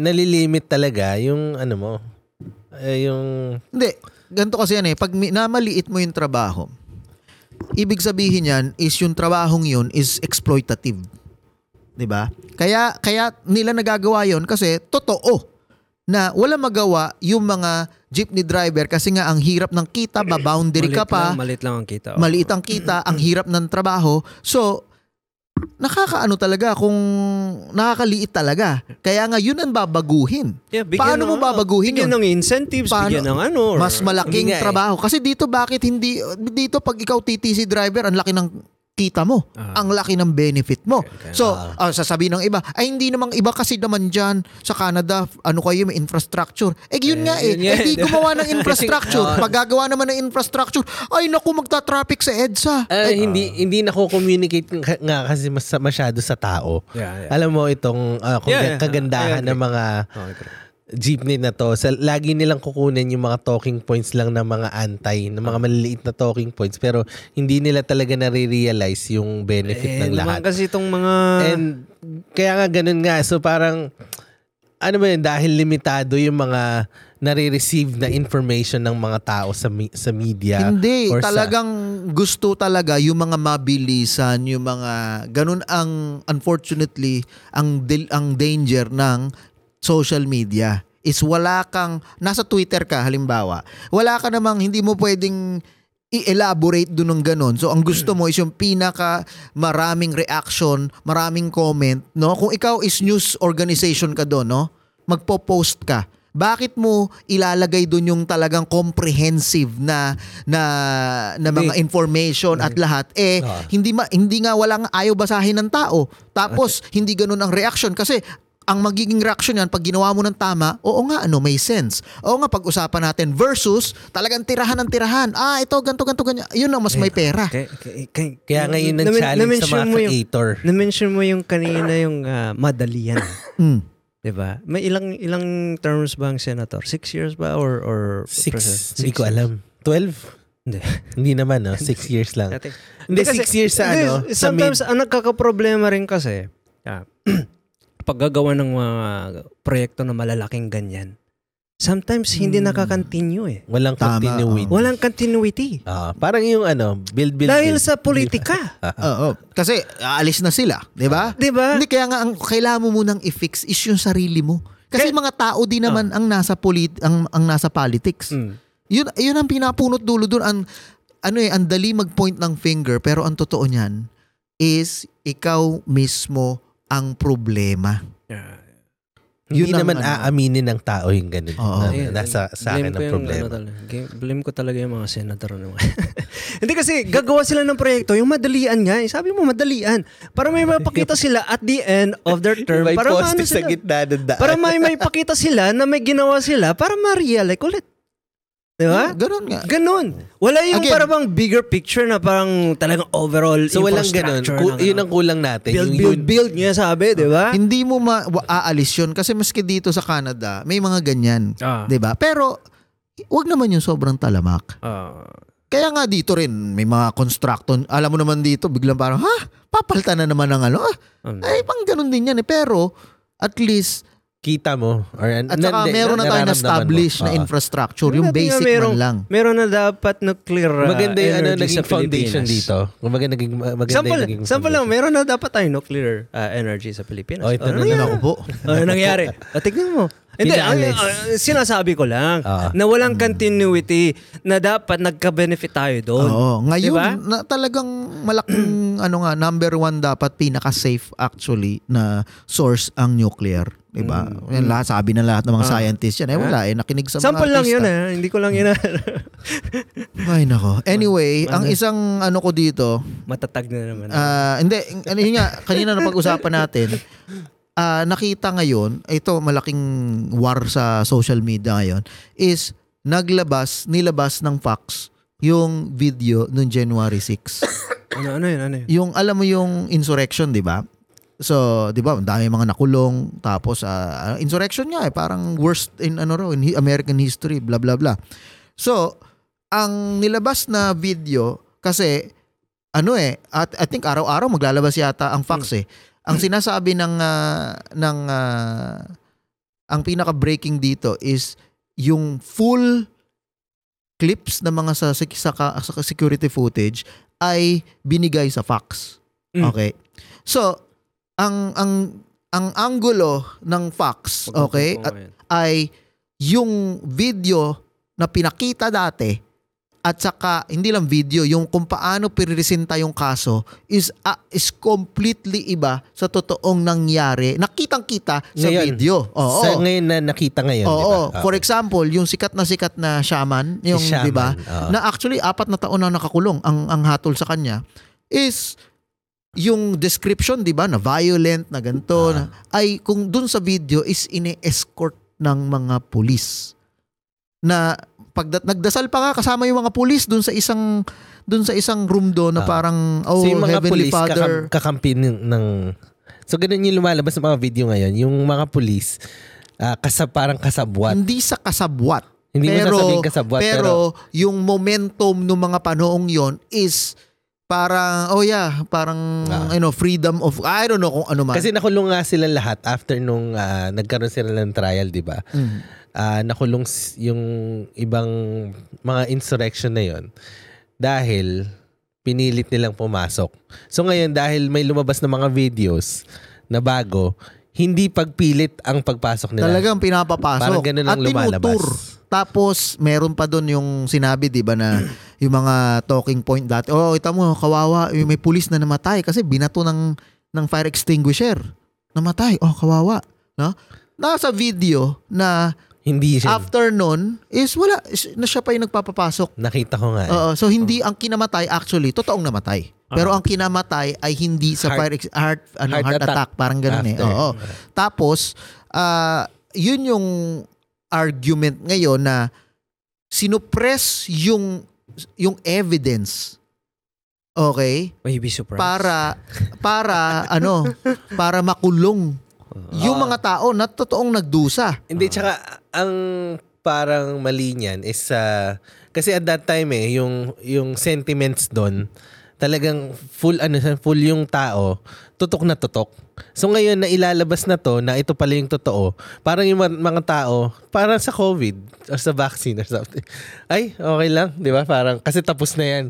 Nalilimit talaga yung ano mo, eh, yung... Hindi, ganito kasi yan eh. Pag minamaliit mo yung trabaho, ibig sabihin yan is yung trabahong yun is exploitative. Diba? Kaya, kaya nila nagagawa yun kasi totoo na wala magawa yung mga jeepney driver kasi nga ang hirap ng kita, baboundary ka pa. Maliit lang ang kita. Oh. Maliit ang kita, ang hirap ng trabaho. So, nakakaano talaga kung nakakaliit talaga. Kaya nga yun ang babaguhin. Yeah, paano ng, mo babaguhin bigyan yun? Bigyan ng incentives, paano? Bigyan ng ano. Or, mas malaking bigay. Trabaho. Kasi dito bakit hindi, dito pag ikaw T T C driver, ang laki ng kita mo. Uh-huh. Ang laki ng benefit mo. Okay, okay. So, uh-huh. uh, sasabihin ng iba, ay hindi namang iba kasi naman dyan sa Canada, ano kayo, may infrastructure. Eh, yun eh, nga eh. Yun eh, yun eh di gumawa ng infrastructure. Kasi, uh, paggagawa naman ng infrastructure, ay naku, magta-traffic sa EDSA. Uh, ay, hindi uh, hindi nako-communicate nga kasi mas, masyado sa tao. Yeah, yeah. Alam mo itong uh, yeah, yeah. kagandahan yeah, okay. ng mga okay. jeepney na to. So, lagi nilang kukunin yung mga talking points lang ng mga anti, ng mga maliliit na talking points. Pero hindi nila talaga nare-realize yung benefit eh, ng lahat. Kasi itong mga... And kaya nga ganun nga. So parang, ano ba yun? Dahil limitado yung mga nare-receive na information ng mga tao sa, mi- sa media. Hindi. Talagang sa... gusto talaga yung mga mabilisan, yung mga... Ganun ang, unfortunately, ang, del- ang danger ng... social media is wala kang, nasa Twitter ka halimbawa, wala ka namang, hindi mo pwedeng i-elaborate dun ng ganun. So, ang gusto mo is yung pinaka maraming reaction, maraming comment, no? Kung ikaw is news organization ka dun, no? Magpo-post ka. Bakit mo ilalagay dun yung talagang comprehensive na na, na mga information at lahat? Eh, ah. hindi, ma, hindi nga walang ayaw basahin ng tao. Tapos, hindi ganun ang reaction kasi ang magiging reaction yan, pag ginawa mo ng tama, oo nga, ano, may sense. Oo nga, pag-usapan natin versus talagang tirahan ng tirahan. Ah, ito, ganto ganto ganyan. Yun ang mas may pera. Okay, okay, okay. Kaya ngayon ang challenge sa mga creator. Na-mention mo yung kanina yung uh, madalian. Mm. Diba? May ilang ilang terms ba ang senator? Six years ba? Or, or six? Hindi ko alam. Twelve? Hindi. Hindi naman, no? Six years lang. Hindi, six years sa ano. Sometimes, ang nagkakaproblema rin kasi, ah, paggagawa ng mga proyekto na malalaking ganyan. Sometimes hindi hmm. nakakontinue eh. Walang continuity. Oh. Walang continuity. Uh, parang yung ano, build build. Dahil build, sa politika. Oo. uh, oh. Kasi aalis na sila, 'di ba? 'Di ba? Hindi kaya nga ang kailangan mo munang i-fix is yung sarili mo. Kasi kaya, mga tao din naman uh, ang nasa polit ang, ang nasa politics. Mm. Yun yun ang pinapunot dulo doon ang ano eh, ang dali mag-point ng finger pero ang totoo niyan is ikaw mismo ang problema. Yeah. Yun hindi naman ano, aaminin ng tao yung ganun. Oh, okay. Nasa sa akin ang problema. Ano, blame ko talaga yung mga senator. Hindi kasi gagawa sila ng proyekto. Yung madalian nga. Sabi mo, madalian. Para may mapakita sila at the end of their term. May para poste sa gitna ng daan. Para may mapakita sila na may ginawa sila para ma-realize ulit. Diba? Yeah, ganun nga. Ganun. Wala yung again, parang bigger picture na parang talagang overall so infrastructure. Walang ganun. Kul- yun ang kulang natin. Build, yung build, yun. build niya sabi, diba? Hindi mo ma- aalis yun kasi maski dito sa Canada, may mga ganyan. Ah. Diba? Pero, wag naman yung sobrang talamak. Ah. Kaya nga dito rin, may mga construction. Alam mo naman dito, biglang parang, ha? Papalta na naman ang ano? Ah. Um. Ay, pang ganun din yan eh. Pero, at least, kita mo. Or, at saka na, meron na tayong established na infrastructure. Uh-huh. Yung basic meron, man lang. Meron na dapat na-clear uh, maganda yung ano, naging foundation dito. Maganda naging maganda sample, yung naging sample lang. Meron na dapat tayong nuclear uh, energy sa Pilipinas. O, ito na na ako po. Ano nangyari? O, tignan mo. Hindi, uh, sinasabi ko lang uh, na walang continuity na dapat nagka-benefit tayo doon. Uh, ngayon, diba? Na, talagang malaking ano nga, number one dapat pinaka-safe actually na source ang nuclear. Diba? Mm. Yan, lahat, sabi na lahat ng mga ah. scientists yan. Eh wala eh, nakinig sa sample mga artista. Sample lang yun eh. Hindi ko lang yun. Ay nako. Anyway, ang isang ano ko dito. Matatag na naman. Uh, hindi, ano yun nga, kanina na pag-usapan natin. Uh, nakita ngayon, ito malaking war sa social media ngayon, is naglabas, nilabas ng fax yung video noong January sixth. ano, ano yun? Ano yun? Yung alam mo yung insurrection, diba? So, 'di ba, ang dami mga nakulong, tapos uh, insurrection nga eh, parang worst in ano raw in American history, blah blah blah. So, ang nilabas na video kasi ano eh, at I think araw-araw maglalabas yata ang fax eh. Ang sinasabi ng uh, ng uh, ang pinaka-breaking dito is yung full clips ng mga sa, sa, sa security footage ay binigay sa fax. Okay. So, ang ang ang angulo ng fax, okay, at, ay yung video na pinakita dati at saka hindi lang video, yung kung paano pirepresenta yung kaso is uh, is completely iba sa totoong nangyari. Nakitang-kita sa ngayon, video. Oo. Sa ngayon na nakita ngayon, oo, diba? Oo. For example, yung sikat na sikat na shaman, yung shaman, 'di ba? Na actually apat na taon na nakakulong ang ang hatol sa kanya is yung description, di ba, na violent, na ganito, ah. ay kung dun sa video is ine-escort ng mga pulis. Na pagdat nagdasal pa nga kasama yung mga pulis dun sa isang dun sa isang room do na ah. parang oh, so yung mga Heavenly police, Father. Kakam- kakampi ng so ganun yung lumalabas sa mga video ngayon, yung mga pulis uh, kasab parang kasabwat. Hindi sa kasabwat. Hindi pero, mo sasabing kasabwat pero, pero yung momentum ng mga panoong yon is parang, oh yeah, parang, ah. you know, freedom of, I don't know kung ano man. Kasi nakulong nga sila lahat after nung uh, nagkaroon sila ng trial, di ba? Mm. Uh, nakulong yung ibang mga insurrection na yon dahil pinilit nilang pumasok. So ngayon, dahil may lumabas na mga videos na bago, hindi pagpilit ang pagpasok nila. Talagang pinapapasok. Parang ganun ang lumalabas. At tinutur. Tapos, meron pa doon yung sinabi, di ba, na yung mga talking point dati. Oh, ito mo, kawawa, may pulis na namatay kasi binato ng, ng fire extinguisher. Namatay. Oh, kawawa. No? Nasa video na hindi siya. After nun, is wala. Na siya pa yung nagpapapasok. Nakita ko nga. Eh. Uh, so, hindi ang kinamatay actually, totoong namatay. Pero ang kinamatay ay hindi sa heart, fire ex- heart, ano, heart, heart attack. attack. Parang ganun after. eh. Oo. Tapos, uh, yun yung argument ngayon na sinupress yung yung evidence. Okay? May be surprised. Para, para, ano, para makulong yung mga tao na totoong nagdusa. Hindi, tsaka ang parang mali niyan is, uh, kasi at that time eh, yung, yung sentiments doon, talagang full ano full yung tao, tutok na tutok. So ngayon na ilalabas na to na ito pala yung totoo. Parang yung mga tao, parang sa COVID or sa vaccine or something. Ay, okay lang, 'di ba? Parang kasi tapos na 'yan.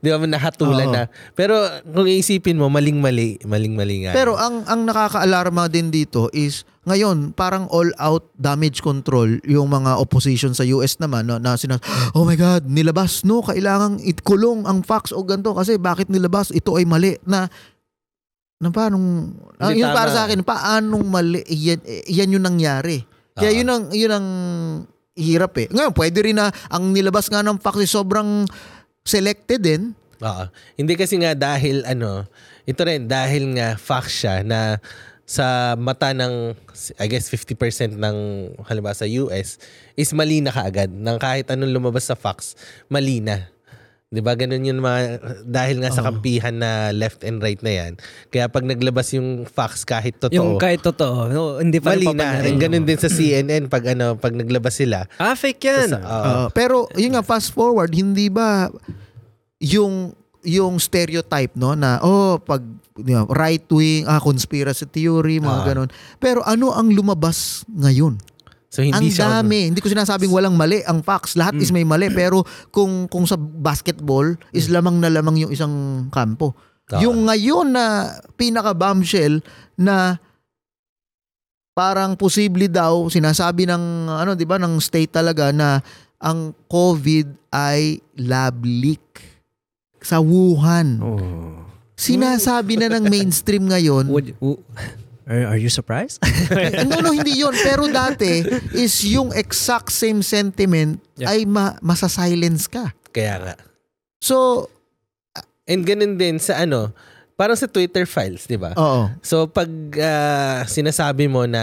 'Di ba, nahatulan na. Pero kung iisipin mo, maling-mali, maling-mali nga. Pero ang ang nakakaalarma din dito is ngayon, parang all-out damage control yung mga opposition sa U S naman, no, na sinas, oh my God, nilabas, no, kailangang itkulong ang fax o ganito kasi bakit nilabas, ito ay mali, na, na paanong, ah, yun para sa akin, paanong mali, yan, yan yung nangyari. Kaya yun ang, yun ang hirap eh. Ngayon, pwede rin na, ang nilabas nga ng fax ay sobrang selected din. Oo. Hindi kasi nga dahil, ano, ito rin, dahil nga fax siya na, sa mata ng, I guess, fifty percent ng, halimbawa sa U S, is mali na kaagad. Nang kahit anong lumabas sa fax, mali na. Diba? Ganun yun mga, dahil nga sa kampihan na left and right na yan. Kaya pag naglabas yung fax kahit totoo. Yung kahit totoo. No, hindi pa rin papangarin. Ganun din sa C N N pag, ano, pag naglabas sila. Ah, fake yan. Tas, uh, uh, pero, yun nga, fast forward, hindi ba yung yung stereotype, no, na oh pag you know, right wing, ah, conspiracy theory, mga ah. ganun. Pero ano ang lumabas ngayon? So hindi ang siya dami. Hindi ko sinasabing walang mali ang facts, lahat mm. is may mali, pero kung kung sa basketball is lamang na lamang yung isang kampo. Ah. Yung ngayon na pinaka bombshell na parang posible daw sinasabi ng ano, 'di ba, ng state talaga na ang COVID ay lab leak sa Wuhan. Oh. Sinasabi na ng mainstream ngayon. Would, w- Are, are you surprised? no, no, hindi yun. Pero dati is yung exact same sentiment yeah. ay ma- masa-silence ka. Kaya nga. So, and ganun din sa ano, parang sa Twitter files, di ba? Oo. So, pag uh, sinasabi mo na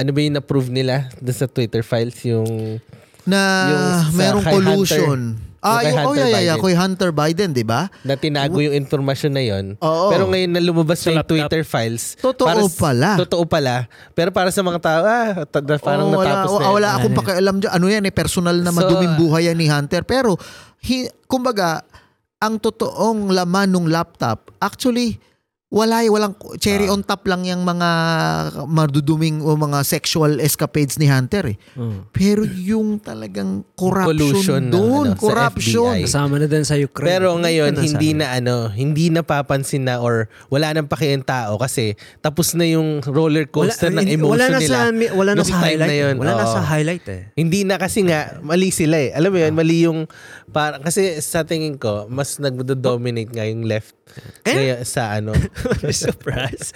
ano ba yung na-prove nila sa Twitter files? Yung na yung merong collusion. Hunter, ah, yung, oh, yeah, yeah, yeah. Kay Hunter Biden, di ba? Na tinago yung informasyon na yun. Oo. Pero ngayon na lumabas so, na yung Twitter files. Totoo para, pala. Totoo pala. Pero para sa mga tao, ah, parang oh, natapos wala, na yun. Wala akong pakialam dyan. Ano yan eh, personal na maduming so, buhay yan ni Hunter. Pero, he, kumbaga, ang totoong laman ng laptop, actually, wala eh. Walang, cherry uh, on top lang yung mga marduduming o mga sexual escapades ni Hunter eh. Uh, Pero yung talagang corruption doon. Ano, corruption. Kasama na din sa Ukraine. Pero ngayon, na hindi na ano, hindi na papansin na or wala nang pakialam tao kasi tapos na yung roller coaster wala, ng emotion wala na nila. Sa, wala na sa highlight. Na yun, wala oo. na sa highlight eh. Hindi na kasi nga, mali sila eh. Alam mo yun, uh, mali yung, para, kasi sa tingin ko, mas nagdodominate nga yung left eh? Ngayon, sa ano. Surprise.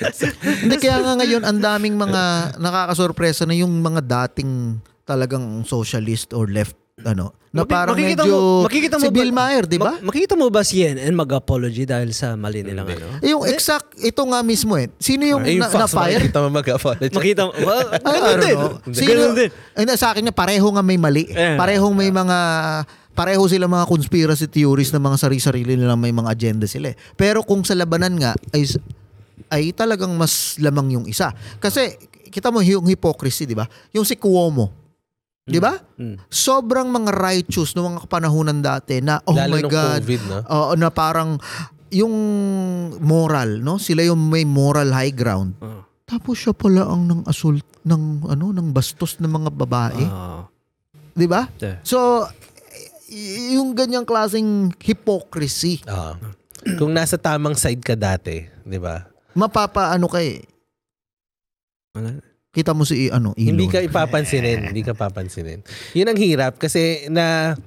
Hindi, kaya nga ngayon, ang daming mga nakakasurpresa na yung mga dating talagang socialist or left, ano, na Maki, parang makikita medyo mo, makikita si mo Bill Maher, di ba? Ma- makikita mo ba si C N N mag-apology dahil sa mali nilang ano? Eh, yung exact, ito nga mismo eh. Sino yung na-fire? Yung facts, makikita mo mag-apology. Makikita mo, well, ganun din. Ganun din. Sa akin nga, pareho nga may mali. Eh. Parehong may mga... Pareho sila mga conspiracy theories na mga sarili-sarili nila, may mga agenda sila eh. Pero kung sa labanan nga, ay, ay talagang mas lamang yung isa. Kasi, kita mo yung hypocrisy, di ba? Yung si Cuomo, di ba? Mm. Sobrang mga righteous noong mga kapanahunan dati na, oh lalo my God, COVID, no? uh, na parang yung moral, no? Sila yung may moral high ground. Uh. Tapos siya pala ang nang assault, ng, ano, ng bastos ng mga babae. Uh. Di ba? Yeah. So, yung ganyang klaseng hypocrisy. Uh, kung nasa tamang side ka dati, di ba? Mapapaano ka eh. Kita mo si ano, Elon. Hindi ka ipapansinin. Hindi ka papansinin. Yun ang hirap kasi na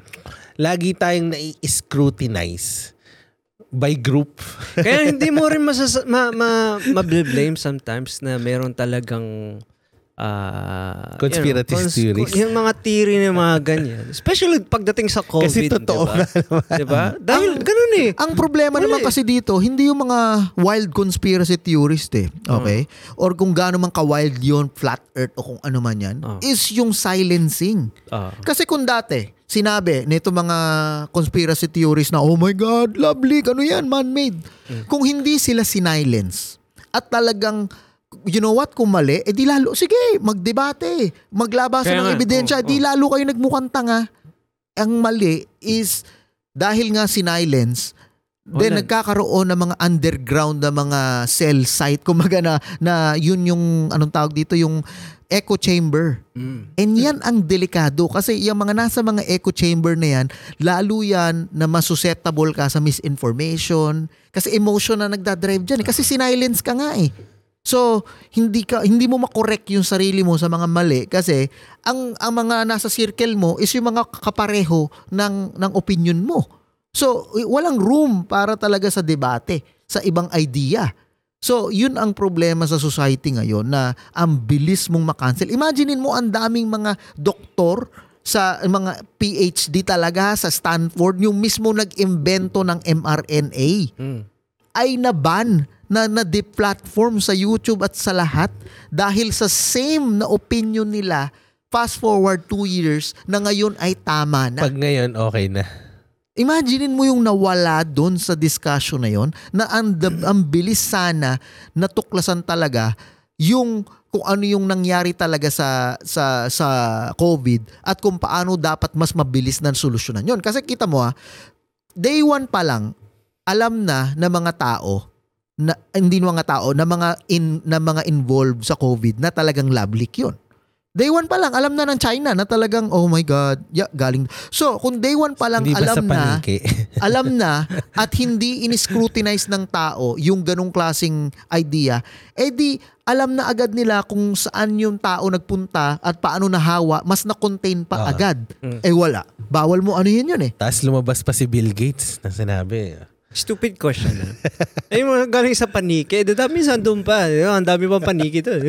lagi tayong nai-scrutinize by group. Kaya hindi mo rin masas- ma- ma- ma-blame sometimes na meron talagang Uh, conspiracy you know, cons- theories. Yung mga theory na mga ganyan. Especially pagdating sa COVID. Kasi totoo diba? na diba? Dahil ang, ganun eh. Ang problema Wale. naman kasi dito, hindi yung mga wild conspiracy theorist eh. Okay? Uh-huh. Or kung gaano man ka-wild yun, flat earth o kung ano man yan, uh-huh. is yung silencing. Uh-huh. Kasi kung dati, sinabi nito mga conspiracy theories na, oh my God, love leak, ano yan, man-made. Uh-huh. Kung hindi sila sinilence at talagang you know what, kung mali, eh di lalo, sige, magdebate, maglabasan ng ebidensya, oh, oh. di lalo kayo nagmukhang tanga. Ang mali is, dahil nga sinilence, oh, then na. nagkakaroon ng mga underground na mga cell site, kumaga na, na yun yung, anong tawag dito, yung echo chamber. Mm. And yan ang delikado, kasi yung mga nasa mga echo chamber na yan, lalo yan na masusceptable ka sa misinformation, kasi emotion na nagdadrive dyan, eh, kasi sinilence ka nga eh. So, hindi ka hindi mo makorek yung sarili mo sa mga mali kasi ang ang mga nasa circle mo is yung mga kapareho ng ng opinion mo. So, walang room para talaga sa debate, sa ibang idea. So, yun ang problema sa society ngayon na ang bilis mong makancel. Imaginin mo ang daming mga doktor sa mga P H D talaga sa Stanford yung mismo nag-imbento ng M R N A. Mm. Ay na-ban na na-deplatform sa YouTube at sa lahat dahil sa same na opinion nila, fast forward two years na ngayon ay tama na. Pag ngayon, okay na. Imaginin mo yung nawala doon sa discussion na yon na ang, ang bilis sana natuklasan talaga yung kung ano yung nangyari talaga sa sa sa COVID at kung paano dapat mas mabilis na solusyonan yon. Kasi kita mo ha, day one pa lang, alam na na mga tao na hindi mga tao na mga in, na mga involved sa COVID na talagang lab leak yun. Day one pa lang alam na ng China na talagang oh my God, yeah, galing. So, kung day one pa lang alam na, alam na at hindi in-scrutinize ng tao yung ganung klaseng idea, eh di alam na agad nila kung saan yung tao nagpunta at paano nahawa, mas na-contain pa uh-huh. agad. Mm. Eh wala. Bawal mo ano yun yun eh. Tapos lumabas pa si Bill Gates na sinabi Stupid question. Ay, mga galing sa paniki. Dadami sa doon pa. Ang dami pang paniki to.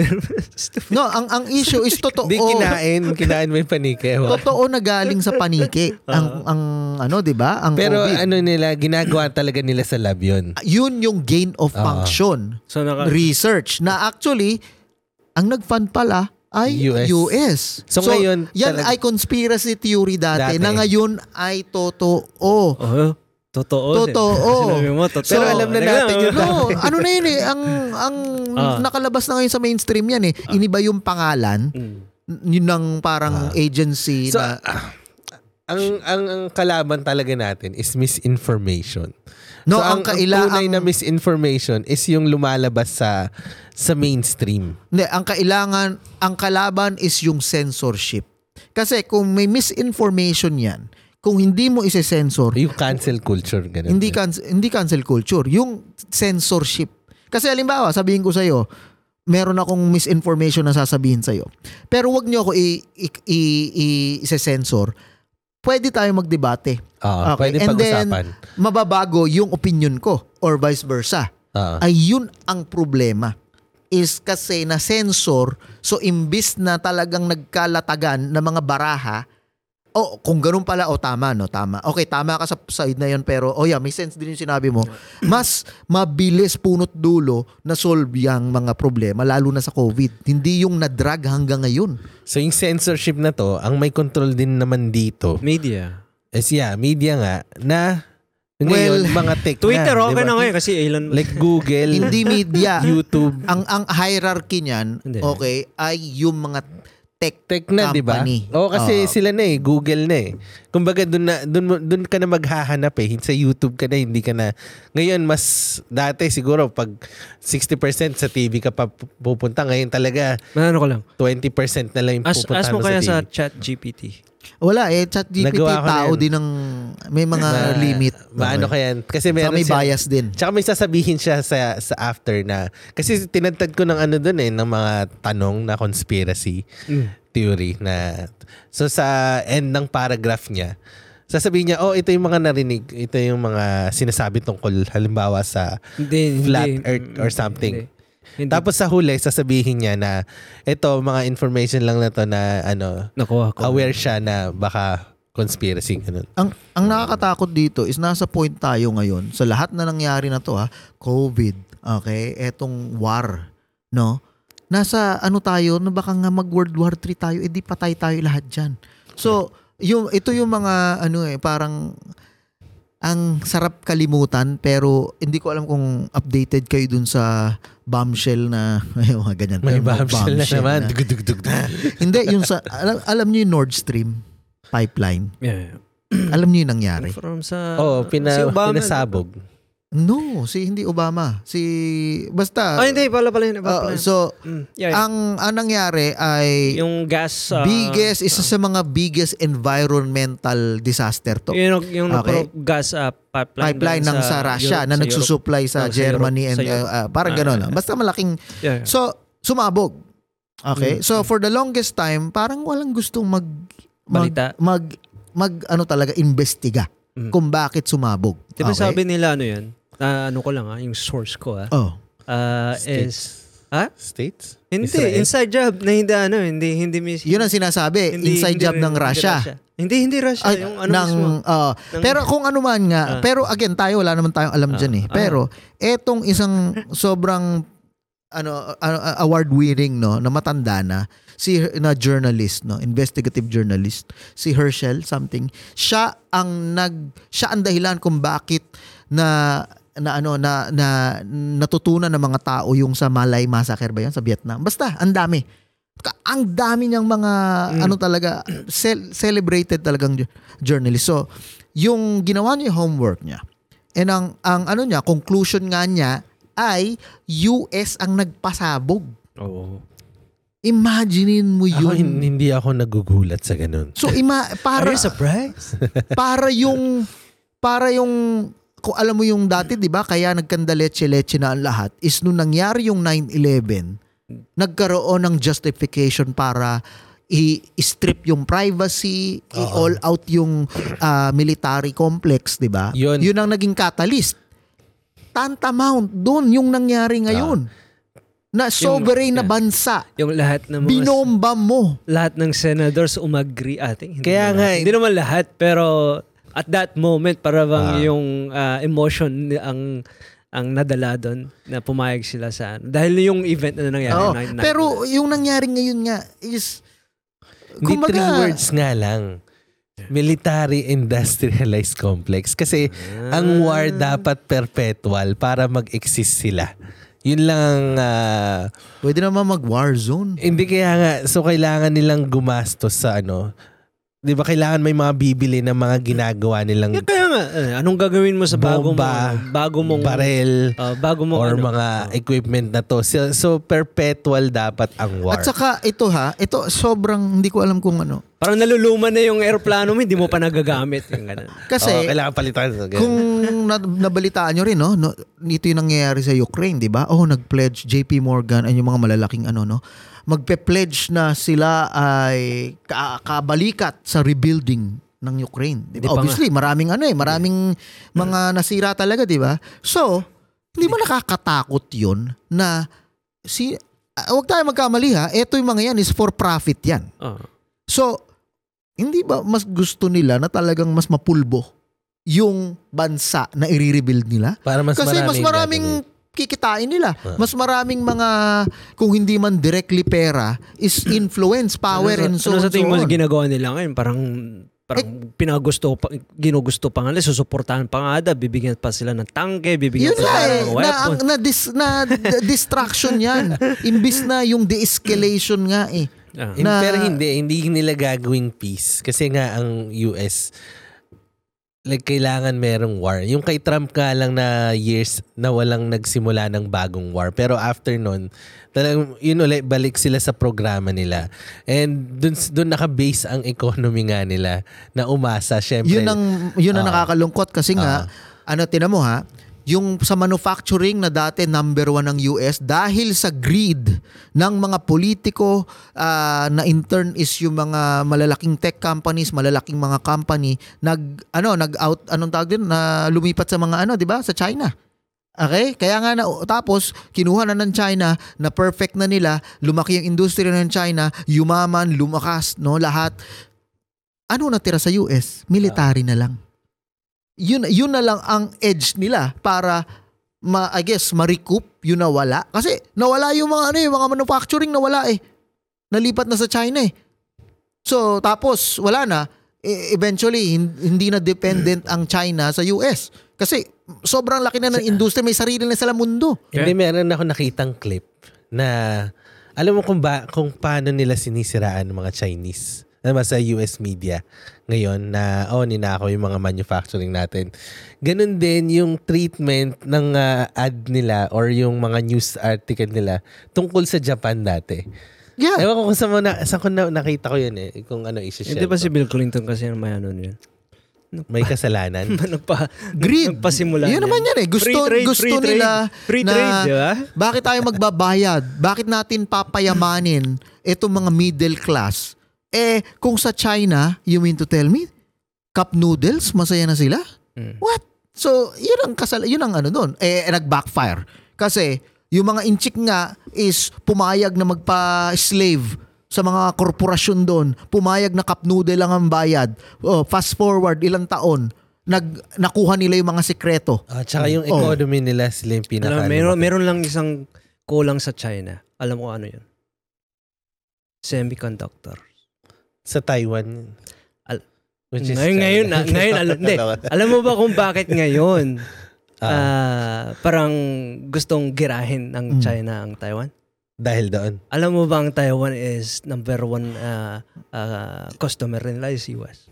No, ang ang issue is totoo. Di kinain, kinain mo yung paniki. Totoo na galing sa paniki. Ang ang ano, 'di ba? Ang Pero COVID. Ano nila, ginagawa talaga nila sa lab 'yun. Yun yung gain of uh-huh. function. So, naka- research na actually ang nag-fund pala ay U S. U S. So, so ngayon, yan talag- ay conspiracy theory dati, dati na ngayon ay totoo. Uh-huh. Totoo. Totoo. Mo, totoo. So, pero alam na natin yun. No, ano na yun eh. Ang, ang ah. nakalabas na ngayon sa mainstream yan eh. Ah. Iniba yung pangalan mm. yun ng parang ah. agency so, na... Ah, ang, ang, ang kalaban talaga natin is misinformation. No, so, ang, ang kaila, ang tunay na misinformation is yung lumalabas sa sa mainstream. Hindi, ang kailangan, ang kalaban is yung censorship. Kasi kung may misinformation yan, kung hindi mo i-censor, yung cancel culture ganun. Hindi cancel hindi cancel culture, yung censorship. Kasi halimbawa, sabihin ko sa iyo, meron akong misinformation na sasabihin sa iyo. Pero wag niyo ako i-i-i-i-censor. Pwede tayong magdebate. Uh, okay. Pwede and then mababago yung opinion ko or vice versa. Uh. Ayun ang problema. Is kasi na censor, so imbis na talagang nagkalatagan ng mga baraha. Oh, kung ganun pala, oh tama, no? Tama. Okay, tama ka sa side na yun, pero oh yeah, may sense din yung sinabi mo. Mas mabilis punot dulo na solve yung mga problema, lalo na sa COVID. Hindi yung na-drag hanggang ngayon. So yung censorship na to, ang may control din naman dito. Media. Yes, yeah, media nga, na ngayon, well, mga tech Twitter, na, okay diba? Na ngayon kasi Elon. Like Google, hindi media. YouTube. Ang, ang hierarchy niyan, okay, ay yung mga Tech, tech na, di ba? Oo, kasi oh. sila na eh. Google na eh. Kumbaga, dun, na, dun, dun ka na maghahanap eh. Sa YouTube ka na, hindi ka na... Ngayon, mas dati siguro, pag sixty percent sa T V ka pa pupunta, ngayon talaga, ano ko lang? twenty percent na lang yung pupunta as, as mo kaya sa, sa ChatGPT? Wala eh. ChatGPT, tao din ng... May mga ma, limit. Maano okay. kaya? Kasi meron may siya, bias din. Tsaka may sasabihin siya sa, sa after na... Kasi tinatad ko ng ano dun eh, ng mga tanong na conspiracy. Mm. Theory na so sa end ng paragraph niya sasabihin niya oh ito yung mga narinig ito yung mga sinasabi tungkol halimbawa sa hindi, flat hindi, earth or something hindi, hindi. Tapos sa huli sasabihin niya na ito mga information lang na to na ano nakuha ko aware siya na baka conspiracy ganun. Ang ang nakakatakot dito is nasa point tayo ngayon sa lahat na nangyari na to ha COVID okay etong war no nasa ano tayo, na baka nga mag World War three tayo, edi eh, patay tayo lahat dyan. So, yung, ito yung mga, ano eh, parang, ang sarap kalimutan, pero hindi ko alam kung updated kayo dun sa bombshell na, ay, mga ganyan. May bombshell, bombshell na naman. Na. Hindi, yung sa, alam, alam nyo yung Nord Stream pipeline. Yeah, yeah. Alam nyo yung nangyari. From sa, oh, pina, si Obama, pinasabog. No, si hindi Obama. Si basta. Ay, oh, hindi pala pala. Yun, pala. Uh, so, mm. yeah, yeah. ang ang nangyari ay yung gas uh, biggest isa uh, sa mga biggest environmental disaster to. Yung yung okay. gas uh, pipeline, pipeline ng sa, sa Russia Europe, na nagsusupply sa, sa Germany Europe, and sa uh, uh, parang ah, gano'n. Ah, basta malaking yeah, yeah. So, sumabog. Okay? Mm. So for the longest time, parang walang gustong mag mag, mag mag mag ano talaga investiga mm. kung bakit sumabog. Diba okay. sabi nila ano 'yan? Uh, ano ko lang ha, yung source ko ha. Oh. Uh, is ha? States? Hindi, Israel? Inside job na hindi ano, hindi hindi mis- yun ang sinasabi, hindi, inside hindi, job hindi, ng hindi, Russia. Russia. Hindi hindi Russia uh, yung ano ng, mismo. Uh, ng, pero kung ano man nga, uh, pero again tayo wala naman tayong alam uh, diyan eh. Pero uh, etong isang sobrang ano uh, award-winning no, na matanda na si na journalist no, investigative journalist, si Hershel something, siya ang nag siya ang dahilan kung bakit na na ano na, na natutunan ng mga tao yung sa My Lai massacre ba yan sa Vietnam. Basta ang dami. Ang dami niyang mga mm. ano talaga cel- celebrated talagang journalist. So, yung ginawa niya yung homework niya. And ang ang ano niya, conclusion nga niya ay U S ang nagpasabog. Oo. Imaginin mo yun. Ako, hindi ako nagugulat sa ganun. So ima para are you surprised? Para yung para yung kung alam mo yung dati, di ba, kaya nagkanda leche-leche na ang lahat, is nung nangyari yung nine eleven, nagkaroon ng justification para i-strip yung privacy, uh-huh. i-all out yung uh, military complex, di ba? Yun. Yun ang naging catalyst. tantamount doon yung nangyari ngayon. Uh, na sovereign yung, na bansa. Yung lahat ng mga... Binomba mo. Lahat ng senators umagree ating. Kaya nga, hindi naman lahat, pero at that moment, para bang uh, yung uh, emotion ang... ang nadala doon na pumayag sila sa... Dahil yung event na nangyari. Oh, nine, nine, pero nine. Yung nangyari ngayon nga is... Hindi kumbaga, three words nga lang. Military industrialized complex. Kasi ah. ang war dapat perpetual para mag-exist sila. Yun lang... Uh, Pwede naman mag-war zone. Hindi kaya nga. So kailangan nilang gumastos sa ano... Di ba kailangan may mga bibili ng mga ginagawa nilang... Yeah, kaya nga, anong gagawin mo sa bago bomba, mong... bago mong... barel, uh, bago mong or ano, mga uh, equipment na to. So, so, perpetual dapat ang war. At saka, ito ha, ito sobrang, hindi ko alam kung ano. Parang naluluma na yung aeroplano mo, hindi mo pa nagagamit. Kasi... Oh, kailangan palitan. Again. Kung nabalitaan nyo rin, no? no ito yung nangyayari sa Ukraine, di ba? Oh, nag-pledge J P Morgan, ay yung mga malalaking ano, no? Magpe-pledge na sila ay ka- kabalikat sa rebuilding ng Ukraine. Diba? Obviously, maraming ano eh, maraming mga nasira talaga, di ba? So, hindi ba nakakatakot yun na si, uh, huwag tayo magkamali ha, eto yung mga yan is for profit yan. Uh-huh. So, hindi ba mas gusto nila na talagang mas mapulbo yung bansa na i-rebuild nila? Para mas Kasi maraming mas maraming kikitain nila. Mas maraming mga, kung hindi man directly pera, is influence, power, ano sa, and so on. Ano sa tingin mo so ginagawa nila ngayon? Parang, parang eh, pinagusto, ginugusto pa nga nila, susuportahan pa nga da, bibigyan pa sila ng tangke, bibigyan pa sila eh, ng weapon. Na, na, dis, na distraction yan. Imbis na yung de-escalation nga eh. Uh-huh. Na, pero hindi, hindi nila gagawing peace. Kasi nga ang U S, like, kailangan merong war. Yung kay Trump ka lang na years na walang nagsimula ng bagong war. Pero after nun, talagang, yun ulit, balik sila sa programa nila. And dun, dun naka-base ang economy nga nila na umasa, syempre. Yun ang, yun uh, ang nakakalungkot kasi nga, uh, ano, tinan mo ha, yung sa manufacturing na dati number one ng U S dahil sa greed ng mga politiko uh, na in turn is yung mga malalaking tech companies, malalaking mga company nag ano nag out anong tawag din na lumipat sa mga ano, 'di ba, sa China. Okay? Kaya nga na, tapos kinuha na ng China na perfect na nila, lumaki yung industriya ng China, yumaman, lumakas, no, lahat. Ano natira sa U S? Military na lang. Yun, yun na lang ang edge nila para ma, I guess ma-recoup yun na wala. Kasi nawala yung mga ano yung mga manufacturing nawala eh. Nalipat na sa China eh. So tapos wala na e, eventually hindi na dependent ang China sa U S. Kasi sobrang laki na ng industry, may sarili na sila mundo. Okay. Hindi, meron ako nakitang clip na alam mo kung ba kung paano nila sinisiraan ng mga Chinese. Ano sa U S media ngayon na oh ninakaw yung mga manufacturing natin. Ganun din yung treatment ng uh, ad nila or yung mga news article nila tungkol sa Japan dati. Yeah. Ewan ko kung saan na, sa ko na, nakita ko yun eh kung ano i-share. Hindi ba si Bill Clinton kasi may ano yun? May kasalanan. Nagpa, greed. Nagpasimula. Yun naman yan eh. Gusto, free trade, gusto free trade. nila free trade, na diba? Bakit tayo magbabayad? Bakit natin papayamanin itong mga middle class? Eh, kung sa China, you mean to tell me, cup noodles, masaya na sila? Mm. What? So, yun ang, kasal- yun ang ano doon. Eh, eh, nag-backfire. Kasi, yung mga inchik nga is pumayag na magpa-slave sa mga korporasyon doon. Pumayag na cup noodle lang ang bayad. Oh, fast forward, ilang taon, nag- nakuha nila yung mga sekreto. At ah, saka yung oh. economy nila, sila yung pinaka- meron, meron lang isang kulang sa China. Alam ko ano yun? Semiconductor. Sa Taiwan. Al- ngayon, ngayon, na, ngayon al- de, alam mo ba kung bakit ngayon uh, uh, parang gustong girahin ng mm. China ang Taiwan? Dahil doon. Alam mo ba ang Taiwan is number one uh, uh, customer nila is U S?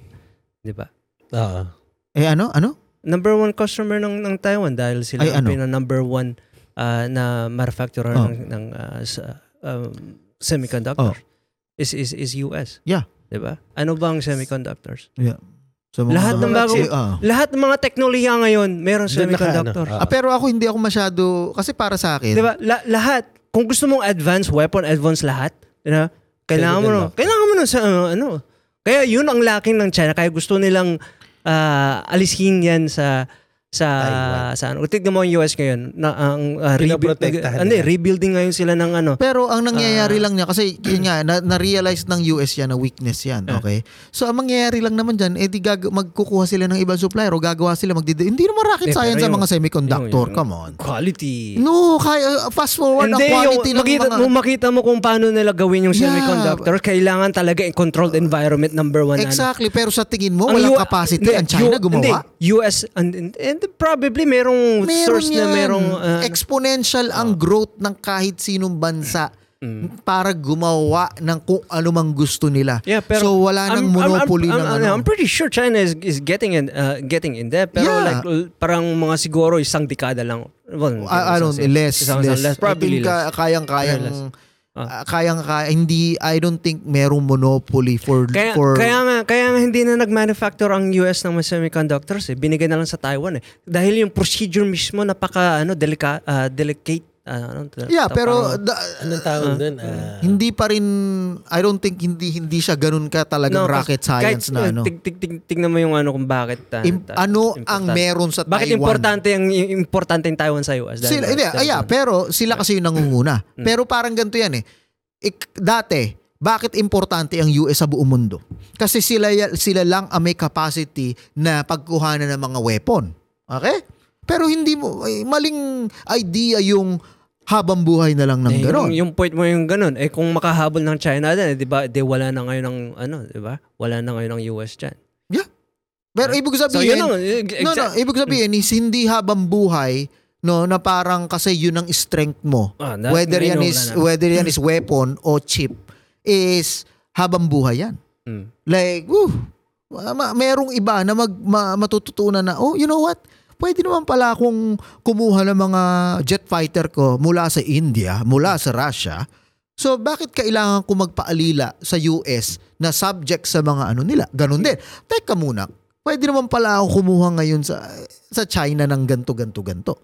Di ba? Uh-huh. Eh ano? Ano? Number one customer ng, ng Taiwan dahil sila ay, ang ano? number one uh, na manufacturer oh. ng, ng uh, sa, um, semiconductor. Oh. Is, is, is U S. Yeah. Diba? Ano bang semiconductors? Yeah. So, mga lahat mga ng bagong, si, uh, lahat ng mga teknolohiya ngayon, meron semiconductor. Naka, ano, uh, ah, pero ako hindi ako masyado kasi para sa akin. 'Di ba? La- lahat. Kung gusto mong advanced weapon, advanced lahat, you know, kailangan mo, no, kailangan mo no sa ano, ano. Kaya 'yun ang laking ng China, kaya gusto nilang uh, alisin 'yan sa sa Taiwan. Sa ano. Tignan mo ang U S ngayon na ang uh, rebuild, ano, rebuilding ngayon sila ng ano. Pero ang nangyayari uh, lang niya kasi yun nga na, na-realize ng U S yan na weakness yan, okay? Uh, so ang mangyayari lang naman diyan eh di gag- magkukuha sila ng ibang supplier o gagawa sila magdide. Hindi naman rocket eh, science yung, sa mga semiconductor, yung, yung, come on. Quality. No, kaya, fast forward ang quality yung, ng makita, mga mo makita mo kung paano nila gawin yung yeah, semiconductor. Kailangan talaga in controlled environment number one. Exactly, ano. Pero sa tingin mo ang walang U- capacity ang China U- gumawa? Hindi, U S and, and, and probably merong meron source yan. Na merong uh, exponential ang uh, growth ng kahit sinong bansa mm. para gumawa ng kung anumang gusto nila. Yeah, pero so wala nang monopoly ng ano. I'm pretty sure China is is getting in, uh, getting in there pero yeah. like parang mga siguro isang dekada lang. Well, I, I don't isang, less, isang, less. Isang, less probably less. Kayang-kayang Ah. Uh, kaya nga hindi I don't think merong monopoly for kaya, for kaya nga kaya nga hindi na nag-manufacture ang U S ng mga semiconductors eh, binigay na lang sa Taiwan eh dahil yung procedure mismo napaka ano delika, uh, delicate uh, ano, yeah ta- pero parang, da- anong tawag uh, dun uh, hindi pa rin I don't think hindi hindi siya ganun ka talagang no, rocket science na ano tingnan mo yung ano kung bakit uh, Im- ano importante. Ang meron sa bakit Taiwan bakit importante ang importante yung Taiwan sa U S sila, dahil, yeah, dahil, yeah, pero sila kasi yung nangunguna pero parang ganito yan eh Ik, dati bakit importante ang U S sa buong mundo? Kasi sila sila lang ang may capacity na pagkuhanan ng mga weapon. Okay? Pero hindi mo maling idea yung habang buhay na lang ng eh, gano'n. Yung, yung point mo yung gano'n. Eh kung makahabol ng China din, eh, 'di ba? De wala na ngayon ng ano, 'di ba? Wala na ngayon ng U S diyan. Yeah. Pero ibig sabihin, so, yun, exact, no, no, ibig sabihin is hindi habang buhay no na parang kasi yun ang strength mo ah, that, whether yan is na. Whether yan is weapon o chip is habang buhay yan mm. like woo merong iba na mag ma, matututunan na oh you know what pwede naman pala akong kumuha ng mga jet fighter ko mula sa India mula sa Russia so bakit kailangan ko magpaalila sa U S na subject sa mga ano nila ganun din teka muna pwede naman pala akong kumuha ngayon sa sa China ng ganto ganto ganto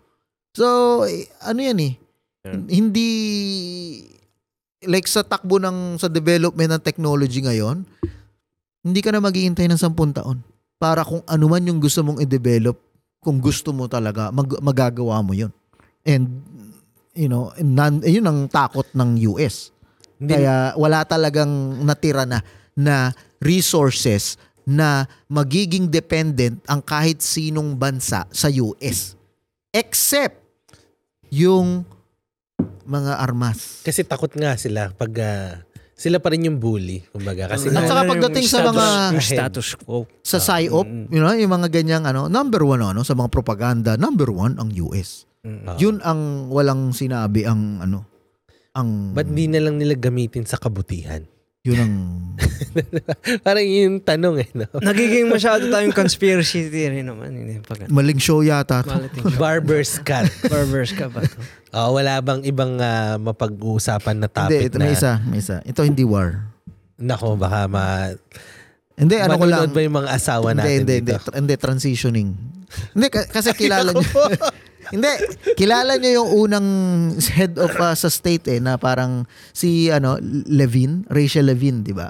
So, ano yan eh? Yeah. Hindi, like sa takbo ng, sa development ng technology ngayon, hindi ka na mag-iintay ng sampung taon para kung ano man yung gusto mong i-develop, kung gusto mo talaga, mag- magagawa mo yun. And, you know, nan, yun ang takot ng U S. Hindi. Kaya wala talagang natira na, na resources na magiging dependent ang kahit sinong bansa sa U S. Except yung mga armas. Kasi takot nga sila pag uh, sila pa rin yung bully, kumbaga. Kasi at saka pagdating sa status, mga status quo sa psyop, mm-hmm. you know, yung mga ganyang ano, number one ano sa mga propaganda, number one ang U S. Mm-hmm. Yun ang walang sinabi ang ano, ang ba't di na lang nila gamitin sa kabutihan? Yun ang parang yun yung tanong eh no? Nagiging masyado tayong conspiracy theory naman yun, pag- maling show yata Barber's Cut Barber's Cut ba ito? Oh, wala bang ibang uh, mapag-uusapan na topic hindi, ito, na may isa, may isa ito hindi war nako baka ma hindi, ano ko lang, ba yung mga asawa hindi, natin hindi, hindi, tra- hindi transitioning hindi kasi kilala nyo hindi kilala nyo yung unang head of uh, sa state eh na parang si ano Levine Rachel Levine di ba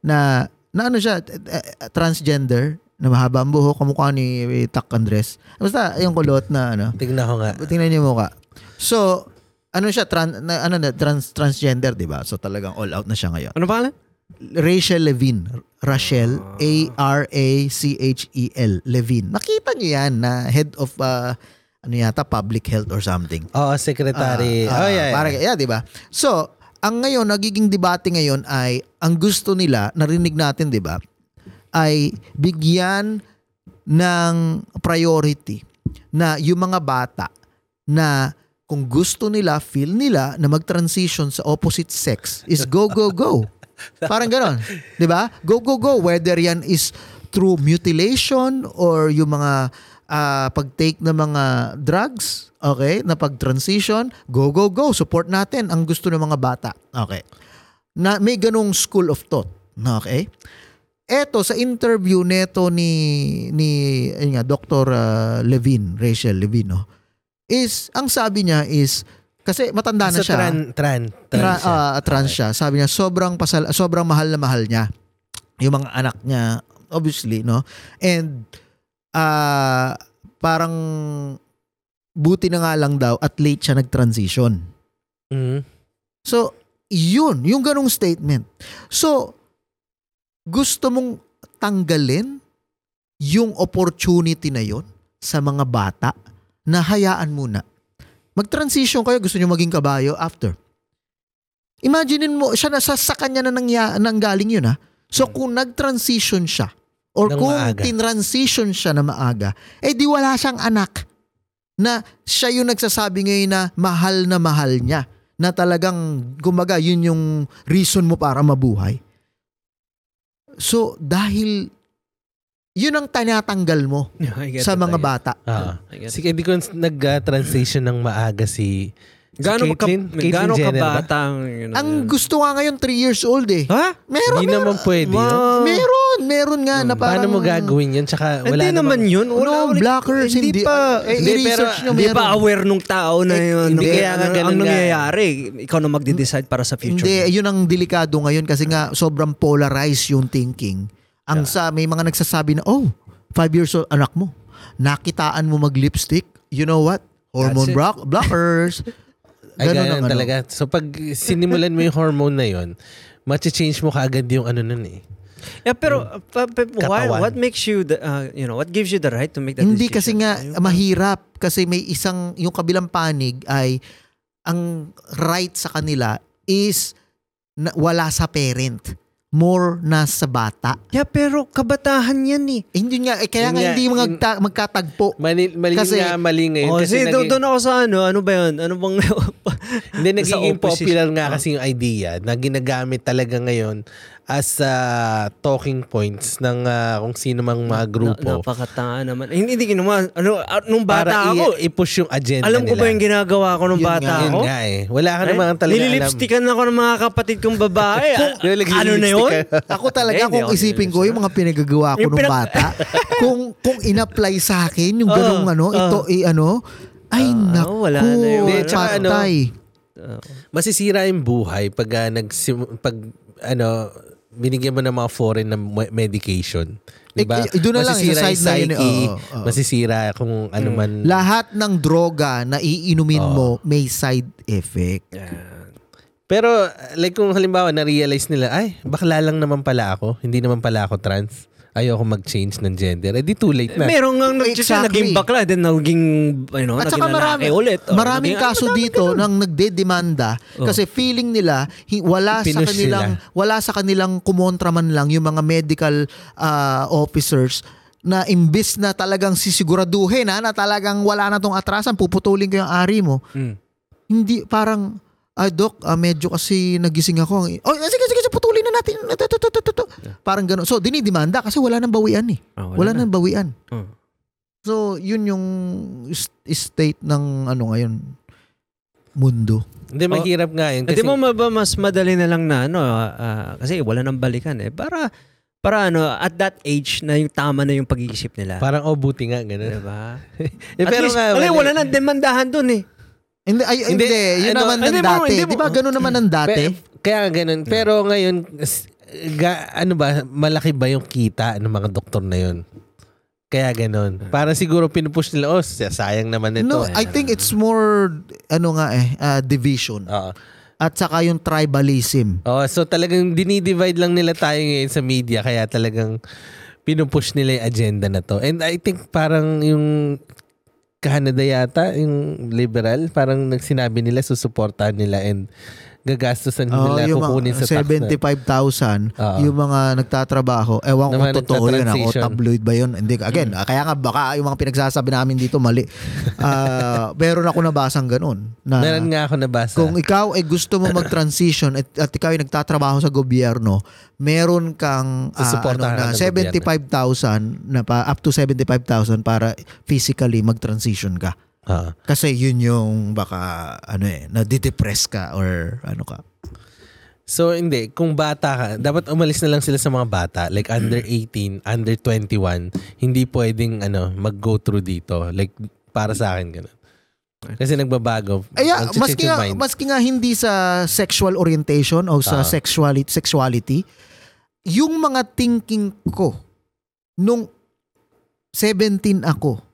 na na ano siya uh, transgender na mahaba ang buhok kamukha ni uh, Tak Andres basta yung kulot na ano tingnan ko nga tingnan niyo mukha so ano siya trans na, ano na trans transgender di ba so talagang all out na siya ngayon ano pangalan Rachel Levine Rachel A R A C H E L Levine nakita niyo yan na head of uh, ano yata public health or something oh secretary uh, uh, oh yeah, yeah. Para yeah di ba so ang ngayon nagiging debate ngayon ay ang gusto nila narinig natin di ba ay bigyan ng priority na yung mga bata na kung gusto nila feel nila na mag-transition sa opposite sex is go go go parang gano'n, di ba? Go, go, go. Whether yan is through mutilation or yung mga uh, pag-take ng mga drugs, okay, na pag-transition, go, go, go. Support natin ang gusto ng mga bata. Okay. Na, may ganung school of thought. Okay. Eto, sa interview neto ni, ni nga, Doctor Uh, Levine, Rachel Levine, no, is, ang sabi niya is, kasi matanda na so, siya. Tran, tran, trans, tra, uh, trans siya. Sabi niya, sobrang, pasal, sobrang mahal na mahal niya. Yung mga anak niya, obviously, no? And, uh, parang buti na nga lang daw at late siya nag-transition. Mm-hmm. So, yun. Yung ganung statement. So, gusto mong tanggalin yung opportunity na yun sa mga bata na hayaan muna. Mag-transition kayo, gusto nyo maging kabayo after. Imaginin mo, siya na, sa, sa kanya na nangya, nanggaling yun ha. So kung nag-transition siya or nang kung maaga. Tin-transition siya na maaga, eh di wala siyang anak na siya yung nagsasabi ngayon na mahal na mahal niya. Na talagang gumaga, yun yung reason mo para mabuhay. So dahil yun ang tinatanggal mo sa mga it. bata. Ah, sige, because nag-transition ng maaga si, si Gano'ng Caitlyn, ka, Caitlyn Jenner ba? Batang, you know, ang gusto nga ngayon, three years old eh. Ha? Meron. Hindi naman pwede. Wow. Meron. Meron nga hmm. na parang... Paano mo gagawin yun? Tsaka wala hindi naman yun. Wala, no, blockers. Hindi, hindi pa. Eh, hindi, pero, hindi pa aware nung tao na yun. Hindi, hindi, kaya nga ganun ang nangyayari. Ikaw na magde-decide para sa future. Hindi, yun ang delikado ngayon kasi nga sobrang polarized yung thinking. Ang sa may mga nagsasabi na, oh, five years old anak mo. Nakitaan mo mag-lipstick. You know what? Hormone block- blockers. Ay, ganun talaga. Ano. So pag sinimulan mo yung hormone na yun, machi-change mo kaagad yung ano nun eh. Yeah, pero pa, pa, why, what makes you, the, uh, you know, what gives you the right to make that Hindi decision? Hindi kasi nga mahirap. Kasi may isang, yung kabilang panig ay, ang right sa kanila is na, wala sa parent. More na sa bata. Yeah, pero kabatahan yan eh. Eh hindi nga, eh, kaya nga, nga hindi magta- magkatagpo. Mali, mali kasi, nga, mali ngayon. Oh, kasi naging, do- doon ako sa ano, ano ba yun? Ano bang... Hindi, nagiging popular nga kasi yung idea na ginagamit talaga ngayon as uh, talking points ng uh, kung sino mang mga grupo. Na, napakatanga naman. Hindi, hindi ginawa. Ano, nung bata para ako, i- i-push yung agenda alam nila. Alam ko ba yung ginagawa ko nung yun bata nga, ako? Yun nga eh. Wala ka naman ang talaga alam. Nililipstickan ako ng mga kapatid kong babae. Kung, ano na yun? Ako talaga, kung isipin ko yung mga pinagagawa ko nung bata, kung kung in-apply sa akin yung ganung oh, ano, oh. ito eh, ano, ay uh, naku, wala na yun. Patay. Ano, masisira yung buhay pag, uh, nagsim- pag ano, binigyan mo ng mga foreign na medication. Diba? Eh, doon na lang, masisira yung psyche, oh, oh. masisira kung ano man. Hmm. Lahat ng droga na iinumin oh. mo may side effect. Yeah. Pero like kung halimbawa na-realize nila, ay, bakla lang naman pala ako. Hindi naman pala ako trans. Ayoko mag-change ng gender. Eh di too late na. Merong nga exactly. naging bakla, then naging, you know, at naging lalaki marami, ulit. Oh, maraming naging, kaso marami dito nang nagdedemanda oh. kasi feeling nila wala pinush sa kanilang sila. wala sa kanilang kumontra man lang yung mga medical uh, officers na imbis na talagang sisiguraduhin ha, na talagang wala na tong atrasan, puputulin ko yung ari mo. Hmm. Hindi parang ay, Doc, uh, medyo kasi nagising ako. Oh, sige, sige, sige, putulin na natin. Yeah. Parang gano'n. So, dinidemanda kasi wala nang bawian eh. Oh, wala wala na. nang bawian. Oh. So, yun yung state ng ano ngayon, mundo. Hindi, mahirap oh. nga yun. Hindi mo ba mas madali na lang na ano, uh, kasi wala nang balikan eh. Para, para ano, at that age na yung tama na yung pag-iisip nila. Parang, oh, buti nga, gano'n. Diba? eh, at pero least, nga, wala, wala nang demandahan dun eh. Hindi, ay, hindi, hindi. Yun naman ng dati. Di ba ganun naman ng dati? Kaya ganun. Pero ngayon, ga, ano ba, malaki ba yung kita ng mga doktor na yun? Kaya ganun. Parang siguro pinupush nila, oh, sayang naman ito. No, I think it's more, ano nga eh, uh, division. Oo. At saka yung tribalism. Oh, so talagang dinidivide lang nila tayo ngayon sa media. Kaya talagang pinupush nila yung agenda na to. And I think parang yung... Canada yata, yung liberal, parang nagsinabi nila, susuportahan nila and gagastosan oh, nila kukunin sa tax na. seventy-five thousand uh, yung mga nagtatrabaho, ewan kung totoo yun ako, tabloid ba yun? Hindi, again, mm. kaya nga baka yung mga pinagsasabi namin dito mali. Uh, pero ako nabasang ganun. Na, meron nga ako nabasa. Kung ikaw ay eh, gusto mo mag-transition at, at ikaw ay nagtatrabaho sa gobyerno, meron kang uh, ano, na seventy-five thousand na pa, up to seventy-five thousand para physically mag-transition ka. Uh-huh. Kasi yun yung baka ano eh, nadidepress ka or ano ka. So hindi, kung bata ka, dapat umalis na lang sila sa mga bata. Like under eighteen, under twenty-one, hindi pwedeng ano, mag-go through dito. Like para sa akin ganun. Kasi nagbabago. Ay, yeah, maski, nga, maski nga hindi sa sexual orientation o sa uh-huh. sexuality, sexuality, yung mga thinking ko, nung seventeen ako,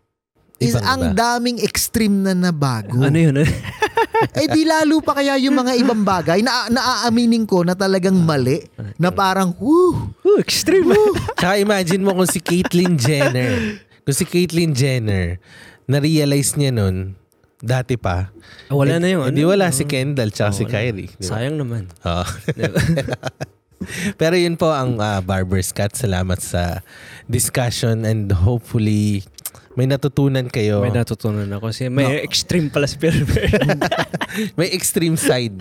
is ibang ang iba. Daming extreme na nabago. Ano yun? Eh di lalo pa kaya yung mga ibang bagay na naaaminin ko na talagang mali na parang woo, woo extreme. Woo. Tsaka imagine mo kung si Caitlyn Jenner, kung si Caitlyn Jenner na-realize niya nun dati pa. Ah, wala eh, na yun. Hindi eh, ano, wala si Kendall tsaka oh, si Kylie. Diba? Sayang naman. Oo. Oh. Pero yun po ang uh, Barber's Cut. Salamat sa discussion and hopefully may natutunan kayo. May natutunan ako. Kasi may no. extreme pala si Philbert. May extreme side.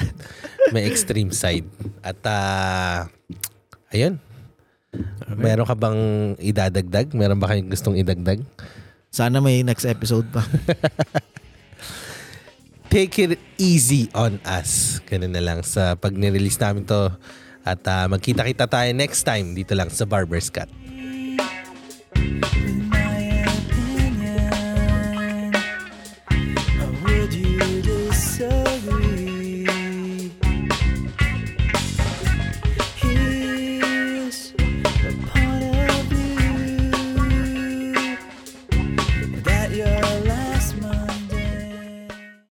May extreme side. At uh, ayun. Okay. Meron ka bang idadagdag? Meron ba kayong gustong idagdag? Sana may next episode pa. Take it easy on us. Ganun na lang sa pag nirelease namin to. At uh, magkita-kita tayo next time dito lang sa Barber's Cut.